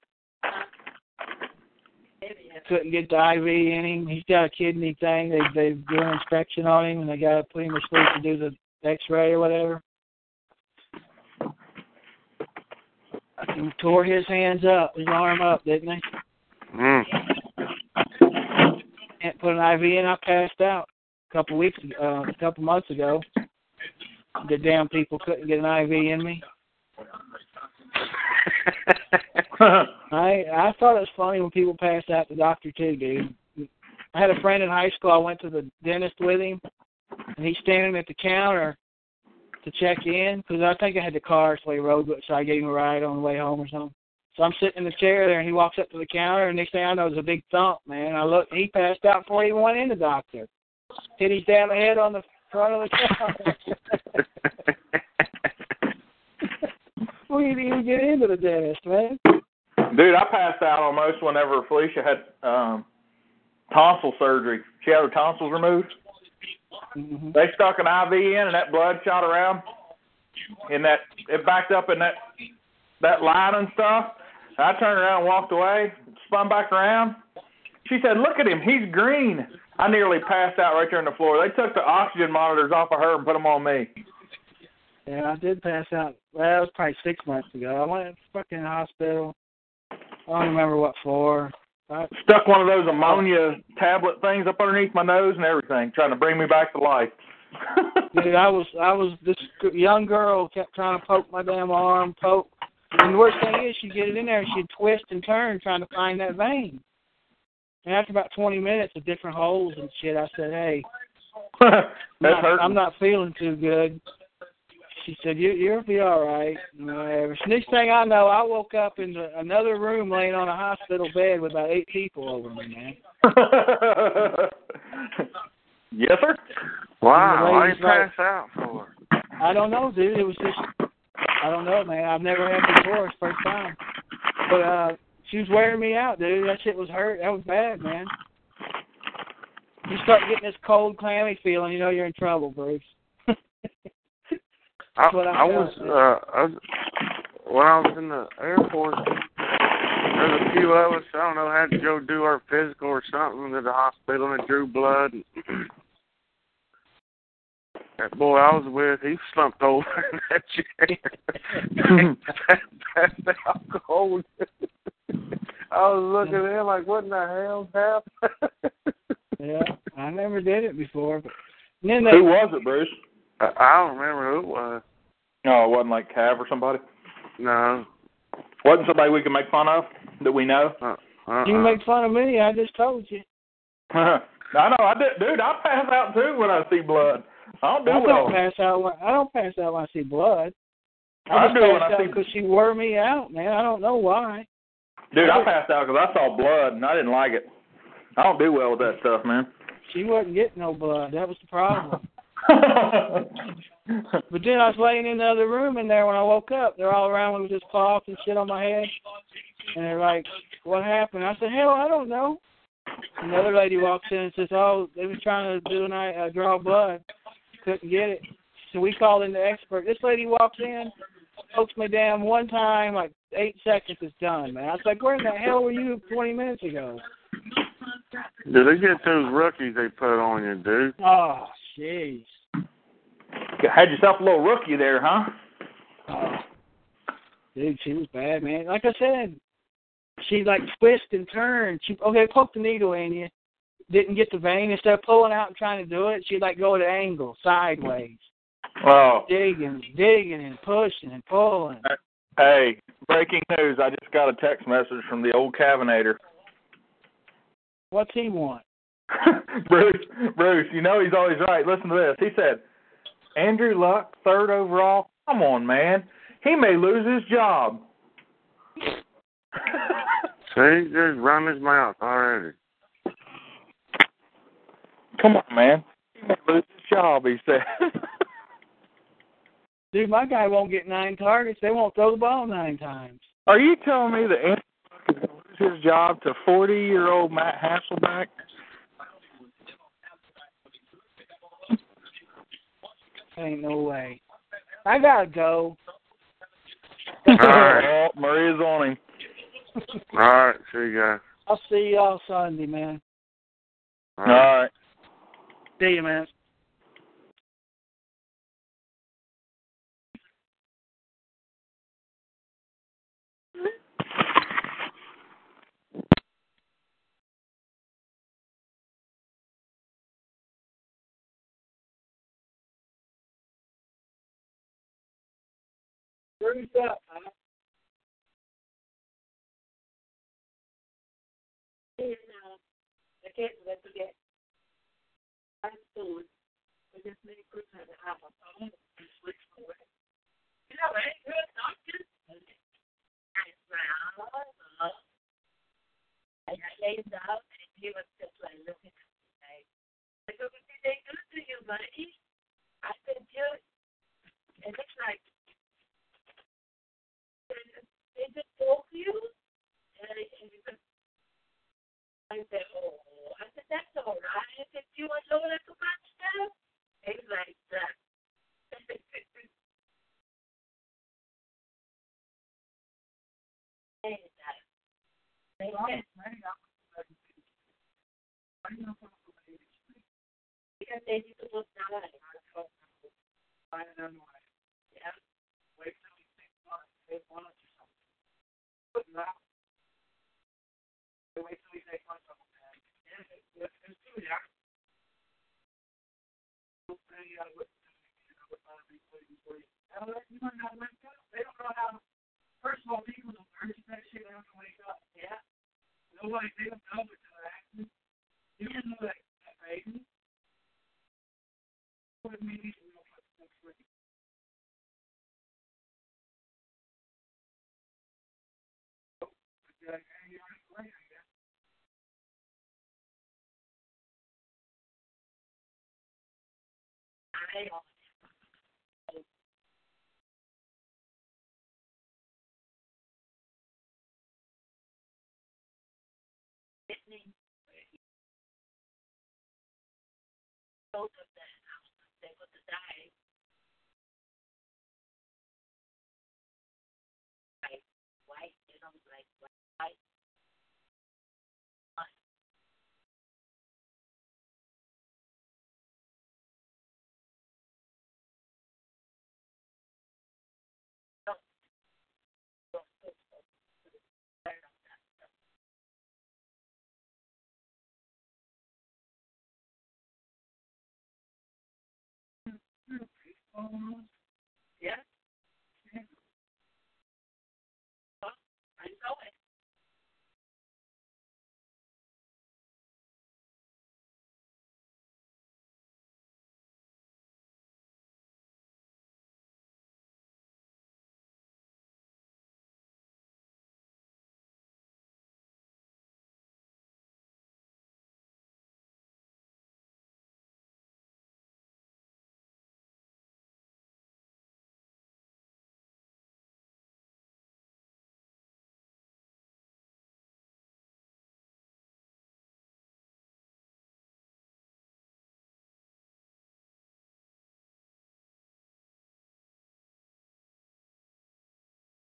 Couldn't get the I V in him. He's got a kidney thing. They they do an inspection on him and they got to put him to sleep to do the X-ray or whatever. He tore his hands up, his arm up, didn't he? Mm. Can't put an I V in. I passed out. Couple weeks, uh, a couple months ago, the damn people couldn't get an I V in me. I I thought it was funny when people passed out the doctor too, dude. I had a friend in high school. I went to the dentist with him, and he's standing at the counter to check in because I think I had the car, so he rode, so I gave him a ride on the way home or something. So I'm sitting in the chair there, and he walks up to the counter, and next thing I know, there's a big thump, man. I looked, and he passed out before he even went in the doctor. Hit his damn head on the front of the couch. We didn't even get into the dentist, man. Dude, I passed out almost whenever Felicia had um, tonsil surgery. She had her tonsils removed. Mm-hmm. They stuck an I V in, and that blood shot around, and that it backed up in that that line and stuff. I turned around and walked away, spun back around. She said, "Look at him, he's green." I nearly passed out right there on the floor. They took the oxygen monitors off of her and put them on me. Yeah, I did pass out. Well, that was probably six months ago. I went to the fucking hospital. I don't remember what for. I stuck one of those ammonia tablet things up underneath my nose and everything, trying to bring me back to life. Dude, I was, I was this young girl kept trying to poke my damn arm, poke. And the worst thing is she'd get it in there and she'd twist and turn trying to find that vein. And after about twenty minutes of different holes and shit, I said, "Hey, I'm, not, I'm not feeling too good." She said, you, "You'll be all right." And whatever. Next thing I know, I woke up in the, another room, laying on a hospital bed with about eight people over me, man. Yes, sir. Wow, why did you pass out for? I don't know, dude. It was just, I don't know, man. I've never had it before. It's the first time, but. uh She was wearing me out, dude. That shit was hurt. That was bad, man. You start getting this cold, clammy feeling, you know you're in trouble, Bruce. I, I, I was, uh, I was, when I was in the airport, there was a few of us, I don't know, had to go do our physical or something at the hospital and it drew blood. That boy I was with, he slumped over in that chair. That's the alcohol. I was looking at him like, what in the hell's happened? Yeah, I never did it before. But then they, who was it, Bruce? I, I don't remember who it was. No, it wasn't like Cav or somebody? No. Wasn't somebody we could make fun of that we know? Uh, Uh-uh. You make fun of me. I just told you. I know. I do, dude, I pass out, too, when I see blood. I don't do I well. Don't pass out when, I don't pass out when I see blood. I, I just do passed when I out because see... she wore me out, man. I don't know why. Dude, I passed out because I saw blood, and I didn't like it. I don't do well with that stuff, man. She wasn't getting no blood. That was the problem. But then I was laying in the other room in there when I woke up. They're all around with just cloth and shit on my head. And they're like, what happened? I said, hell, I don't know. Another lady walks in and says, oh, they was trying to do an, uh, draw blood. Couldn't get it. So we called in the expert. This lady walks in, pokes me down one time, like eight seconds is done, man. I was like, where in the hell were you twenty minutes ago? Did they get those rookies they put on you, dude? Oh, jeez. Had yourself a little rookie there, huh? Oh, dude, she was bad, man. Like I said, she, like, twist and turn. She, okay, poke the needle in you. Didn't get the vein. Instead of pulling out and trying to do it, she'd, like, go at an angle, sideways. Oh. Digging, digging and pushing and pulling. Hey, breaking news. I just got a text message from the old Cavinator. What's he want? Bruce, Bruce, you know he's always right. Listen to this. He said, Andrew Luck, third overall. Come on, man. He may lose his job. See, just run his mouth already. Come on, man. He may lose his job, he said. Dude, my guy won't get nine targets. They won't throw the ball nine times. Are you telling me that Andrew Luck is going to lose his job to forty-year-old Matt Hasselbeck? Ain't no way. I gotta go. All right. Oh, Maria's on him. All right, see you guys. I'll see y'all Sunday, man. All right. All right. See you, man. Who's up, man? Yeah, no. I can't let you get. I'm doing. We just need Chris had to have a phone. You know, ain't good doctors. And I laid out and he was just like looking at me like, I go, did they do to you, buddy? I said, dude, it looks like they just talk to you, and, I, and you can, I said, oh, I said, that's all right. I said, do you want to know that too much stuff? It's like that. They that. They said, because they need to look down at it. I don't know. Yeah. Wait till we think about it. They want to. But now, the way to leave that concept of that, and it's too young. So, you know, with you might not wake up. They don't know how, first of all, people don't urge that shit out to wake up. Yeah. Nobody, they don't know what to do. You don't know that, that baby. What it means to know what's next week. Hey, both of them, they were to die. Like white, you know, like white. Um, yeah. yeah. Well, I know it.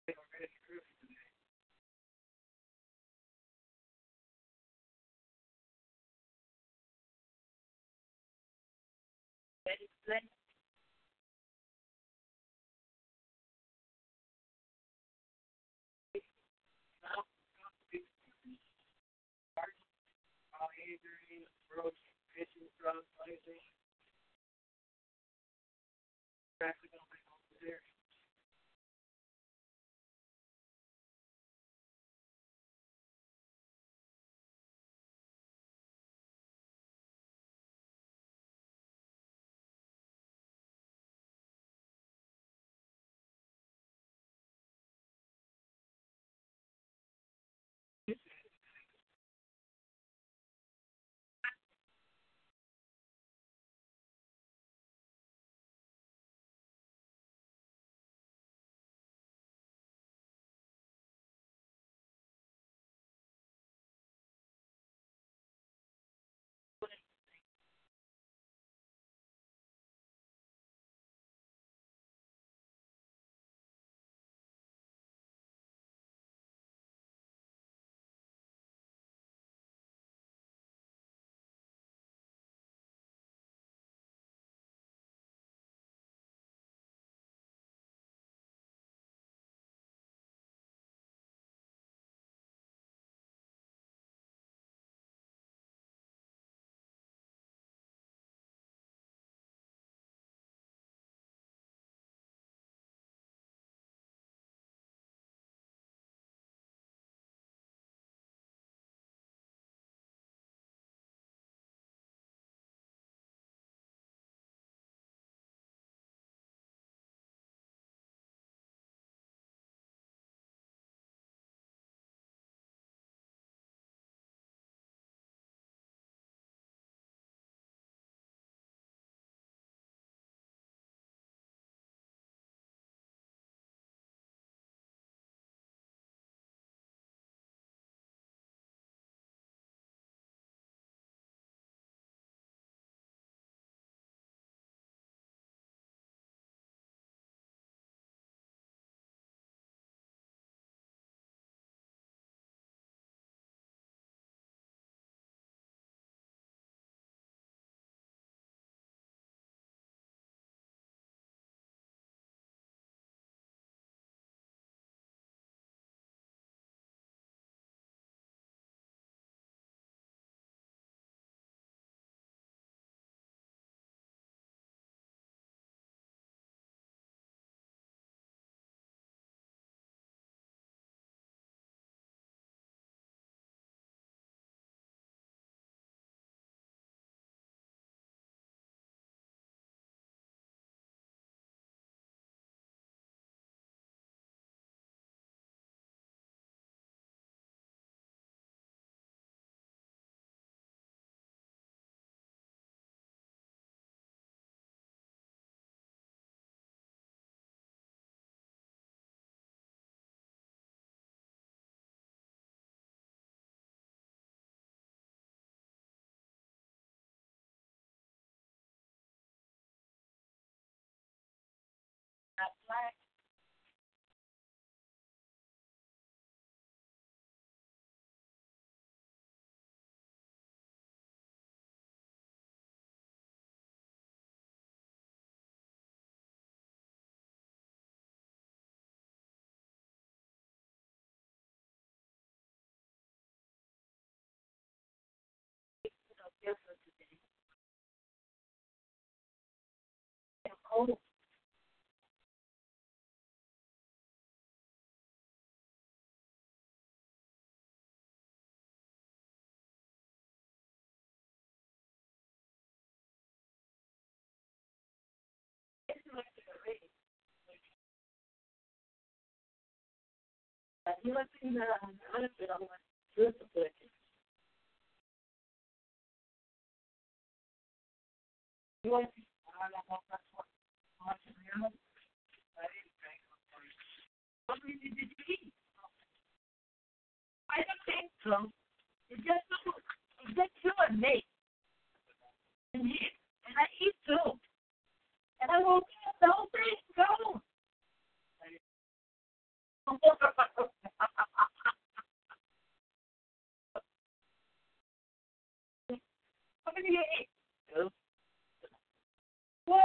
Not black. Cold. You must be the benefit of my discipline. You must be the benefit of my What did you eat? I don't think so. It's just, it's just you and me. And, he, and I eat too. And I won't get the whole thing. Go. thirty-eight. What?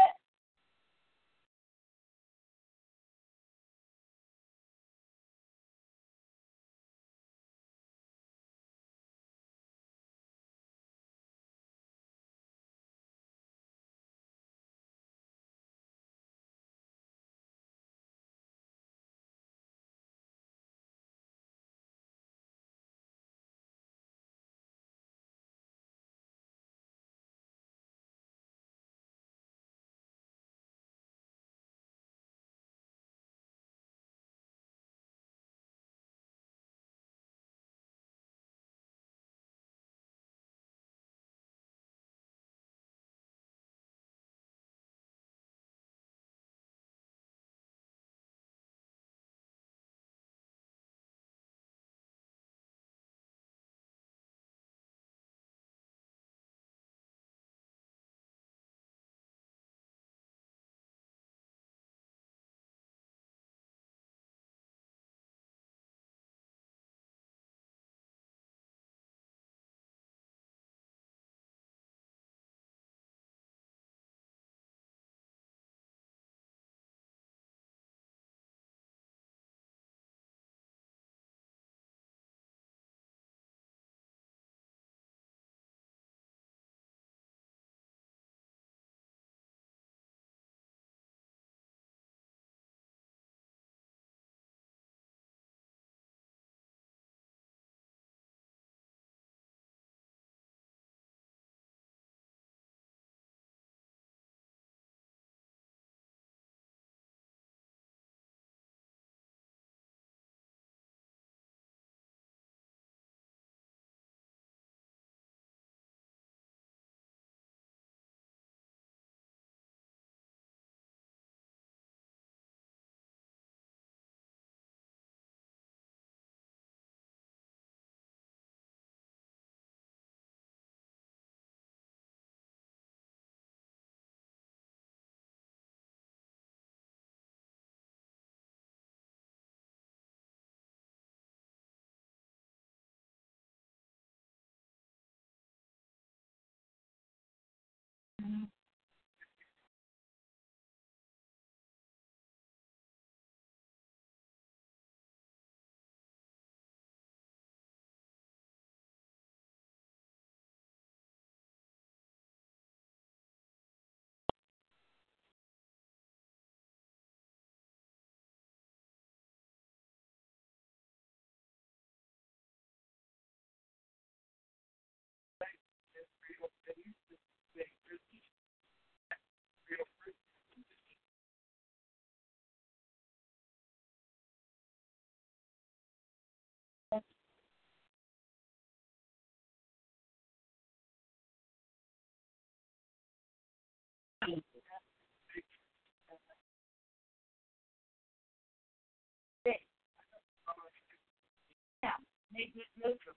Make it neutral.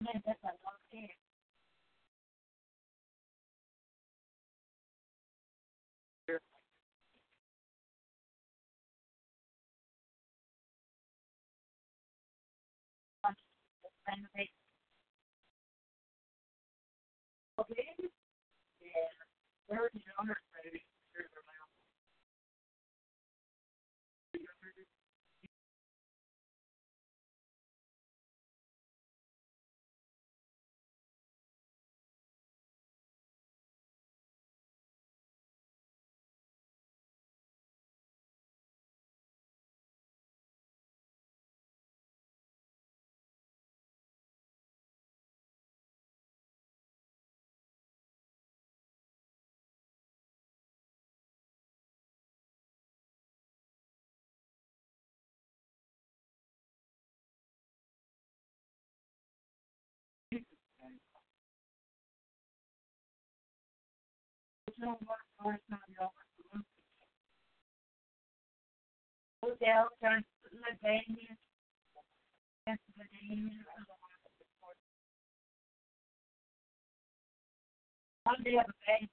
Okay. Yeah. Where are you going? No more person on the office. Odell turns to the Danish. That's the Danish. How do you have a bank?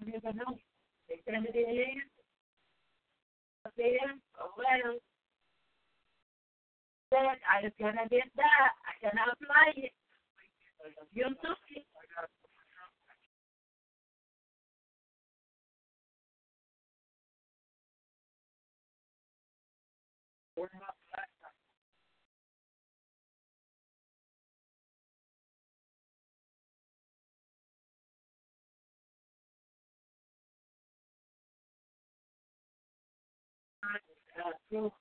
There's a note. They send it in. Okay, a letter. Then I just cannot get that. I cannot apply it. You took it. We're not. Uh, cool.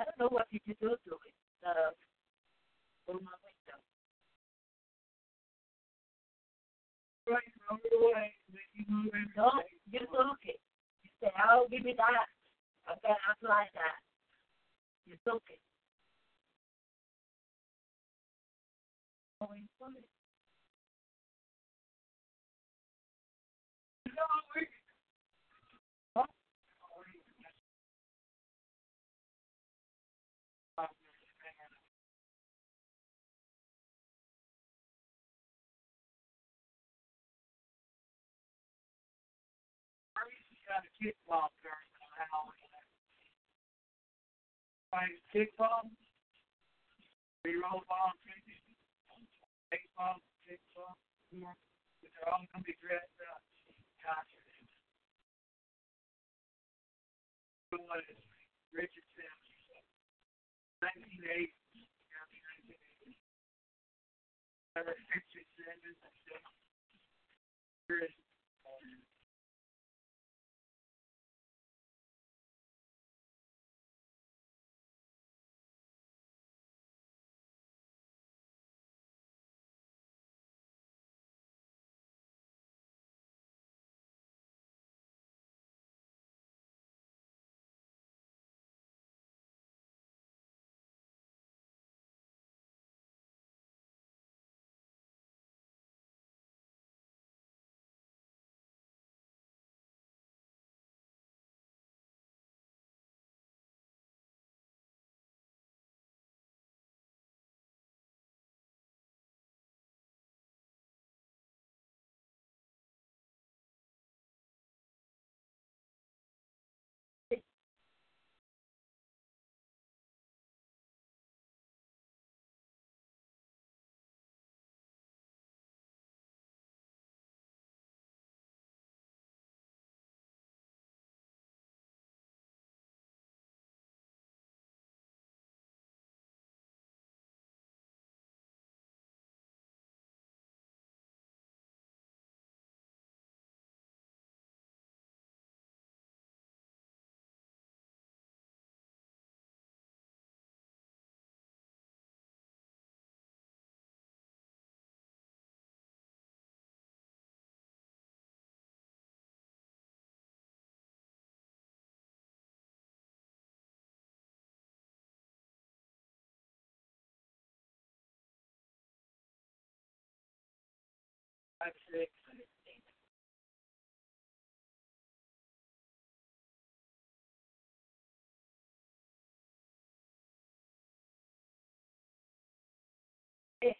I don't know what you can do to it. Uh, from my window. Right, no way. No, you took it. You said, "I'll give me that." Okay, I'll try that. You took it. Got a kickball during the Halloween. Right, kickball, three-roll ball, baseball, kickball, four. They're all going to be dressed up costumes. Richard Simmons, nineteen eighty. Richard Simmons, Chris. Five, six. Yeah.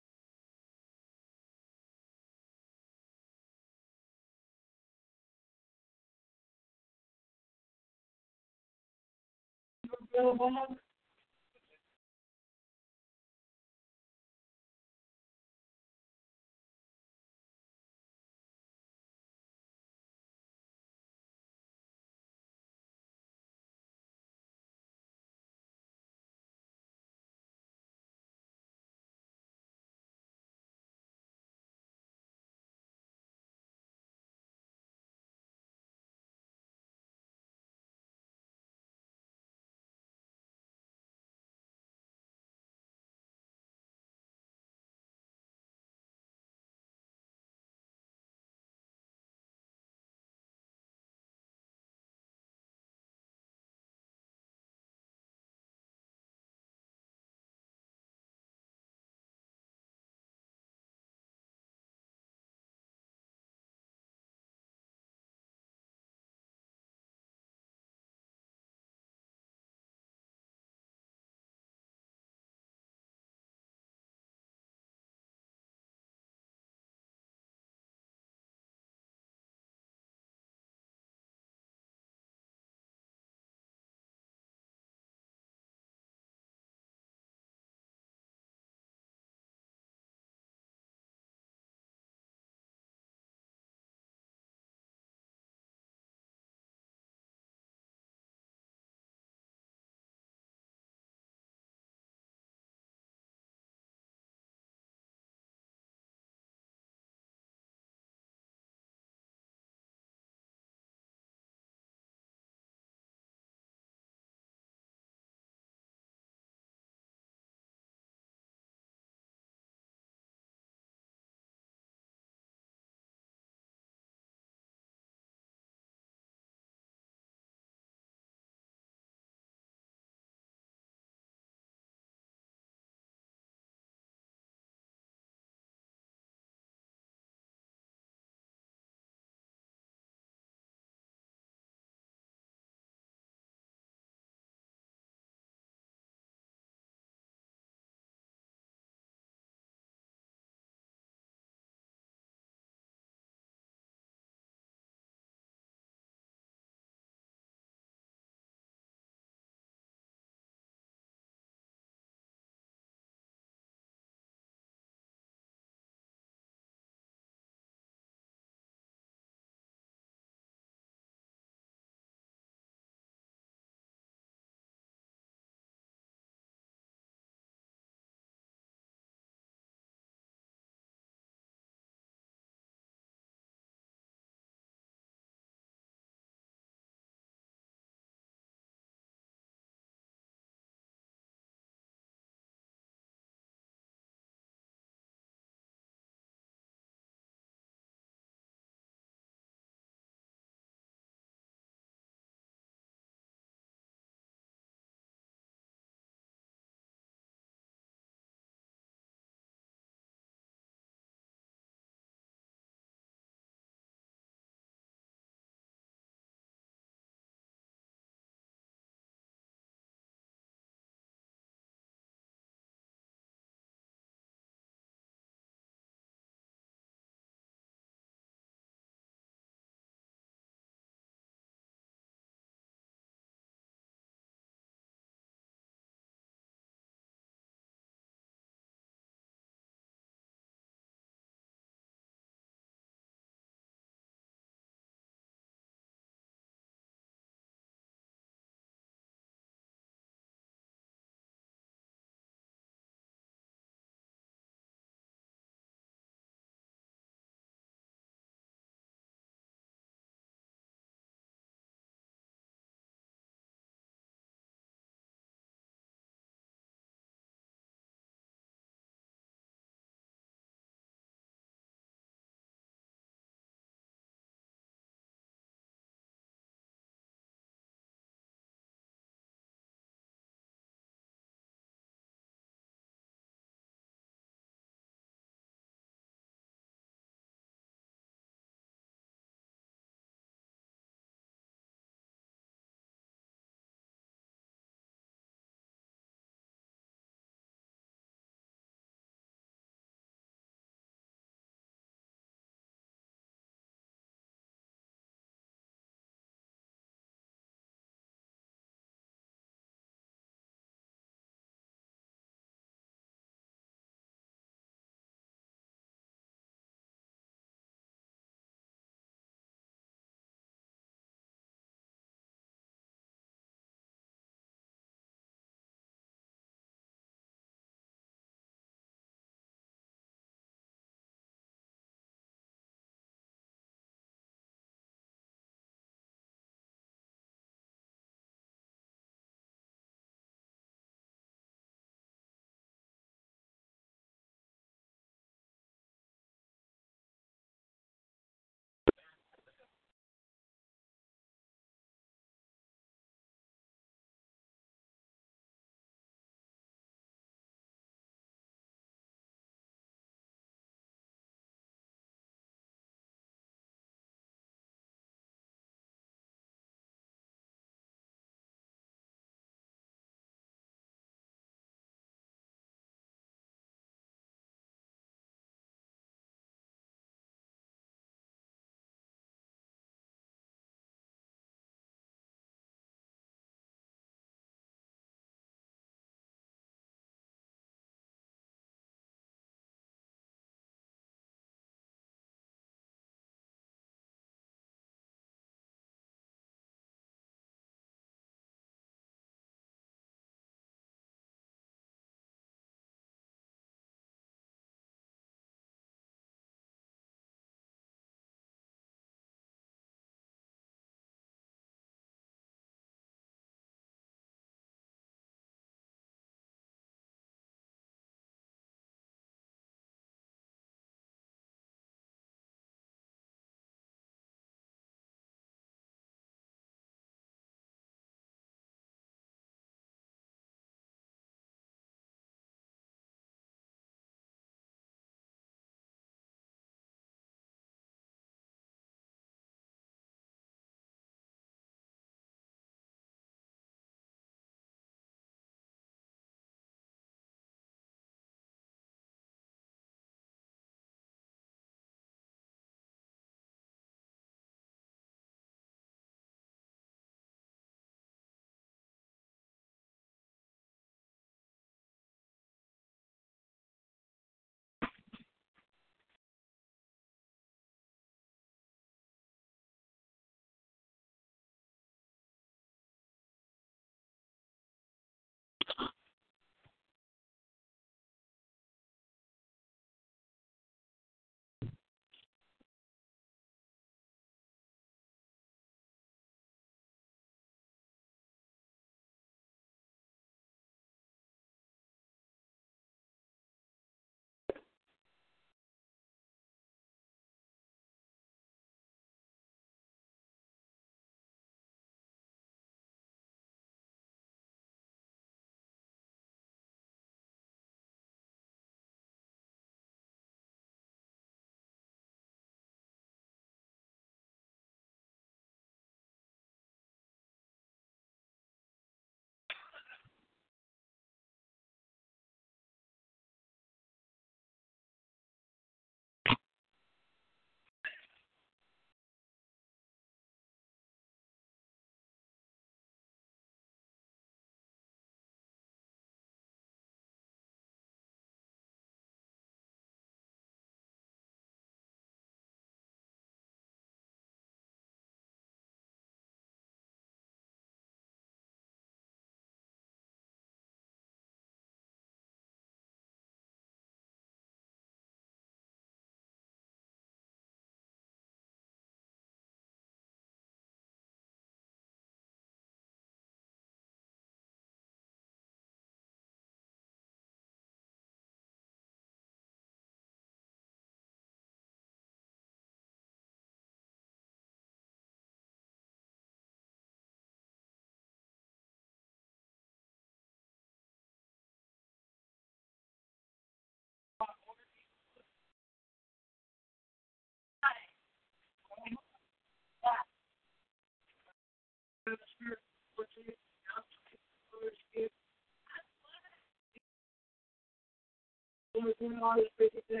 and all this crazy stuff.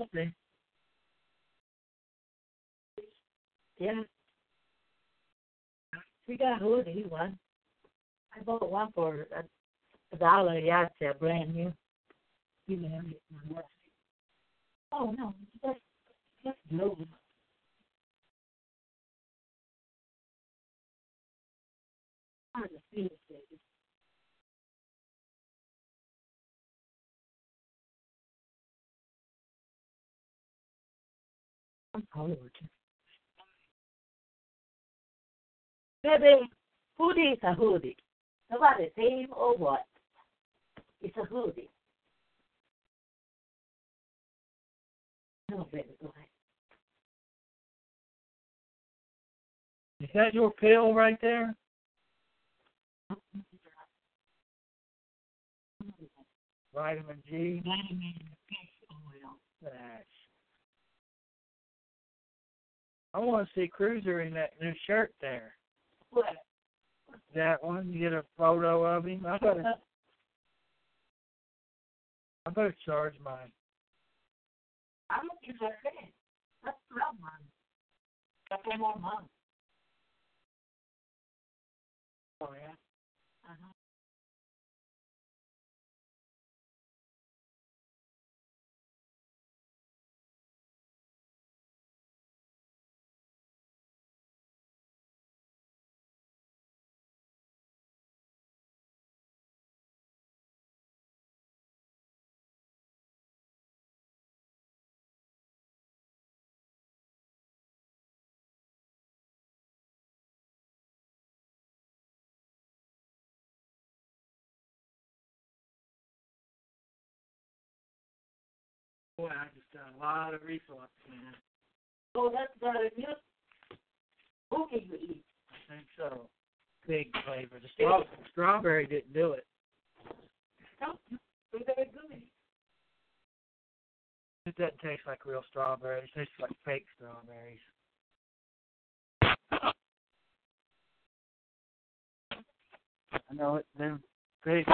Okay. Yeah. We got a hoodie one. I bought one for a, a dollar. Yeah, it's a brand new. You know, I'm getting my work. Oh, no. That's, that's blue. I'm just feeling it. Hollywood. Baby, hoodie is a hoodie. Nobody pay him or what? It's a hoodie. No, baby, go ahead. Is that your pill right there? Vitamin G. Vitamin fish oil. That's I want to see Cruiser in that new shirt there. What? That one. You get a photo of him. I better, I better charge mine. I don't give a shit. Let's throw mine. I pay more money. Oh, yeah? Uh-huh. Boy, I just done a lot of reflux, man. Oh, that's better than you. Who can you eat? I think so. Big flavor. The straw- strawberry didn't do it. No, it's very good. It doesn't taste like real strawberries. It tastes like fake strawberries. I know it's been big.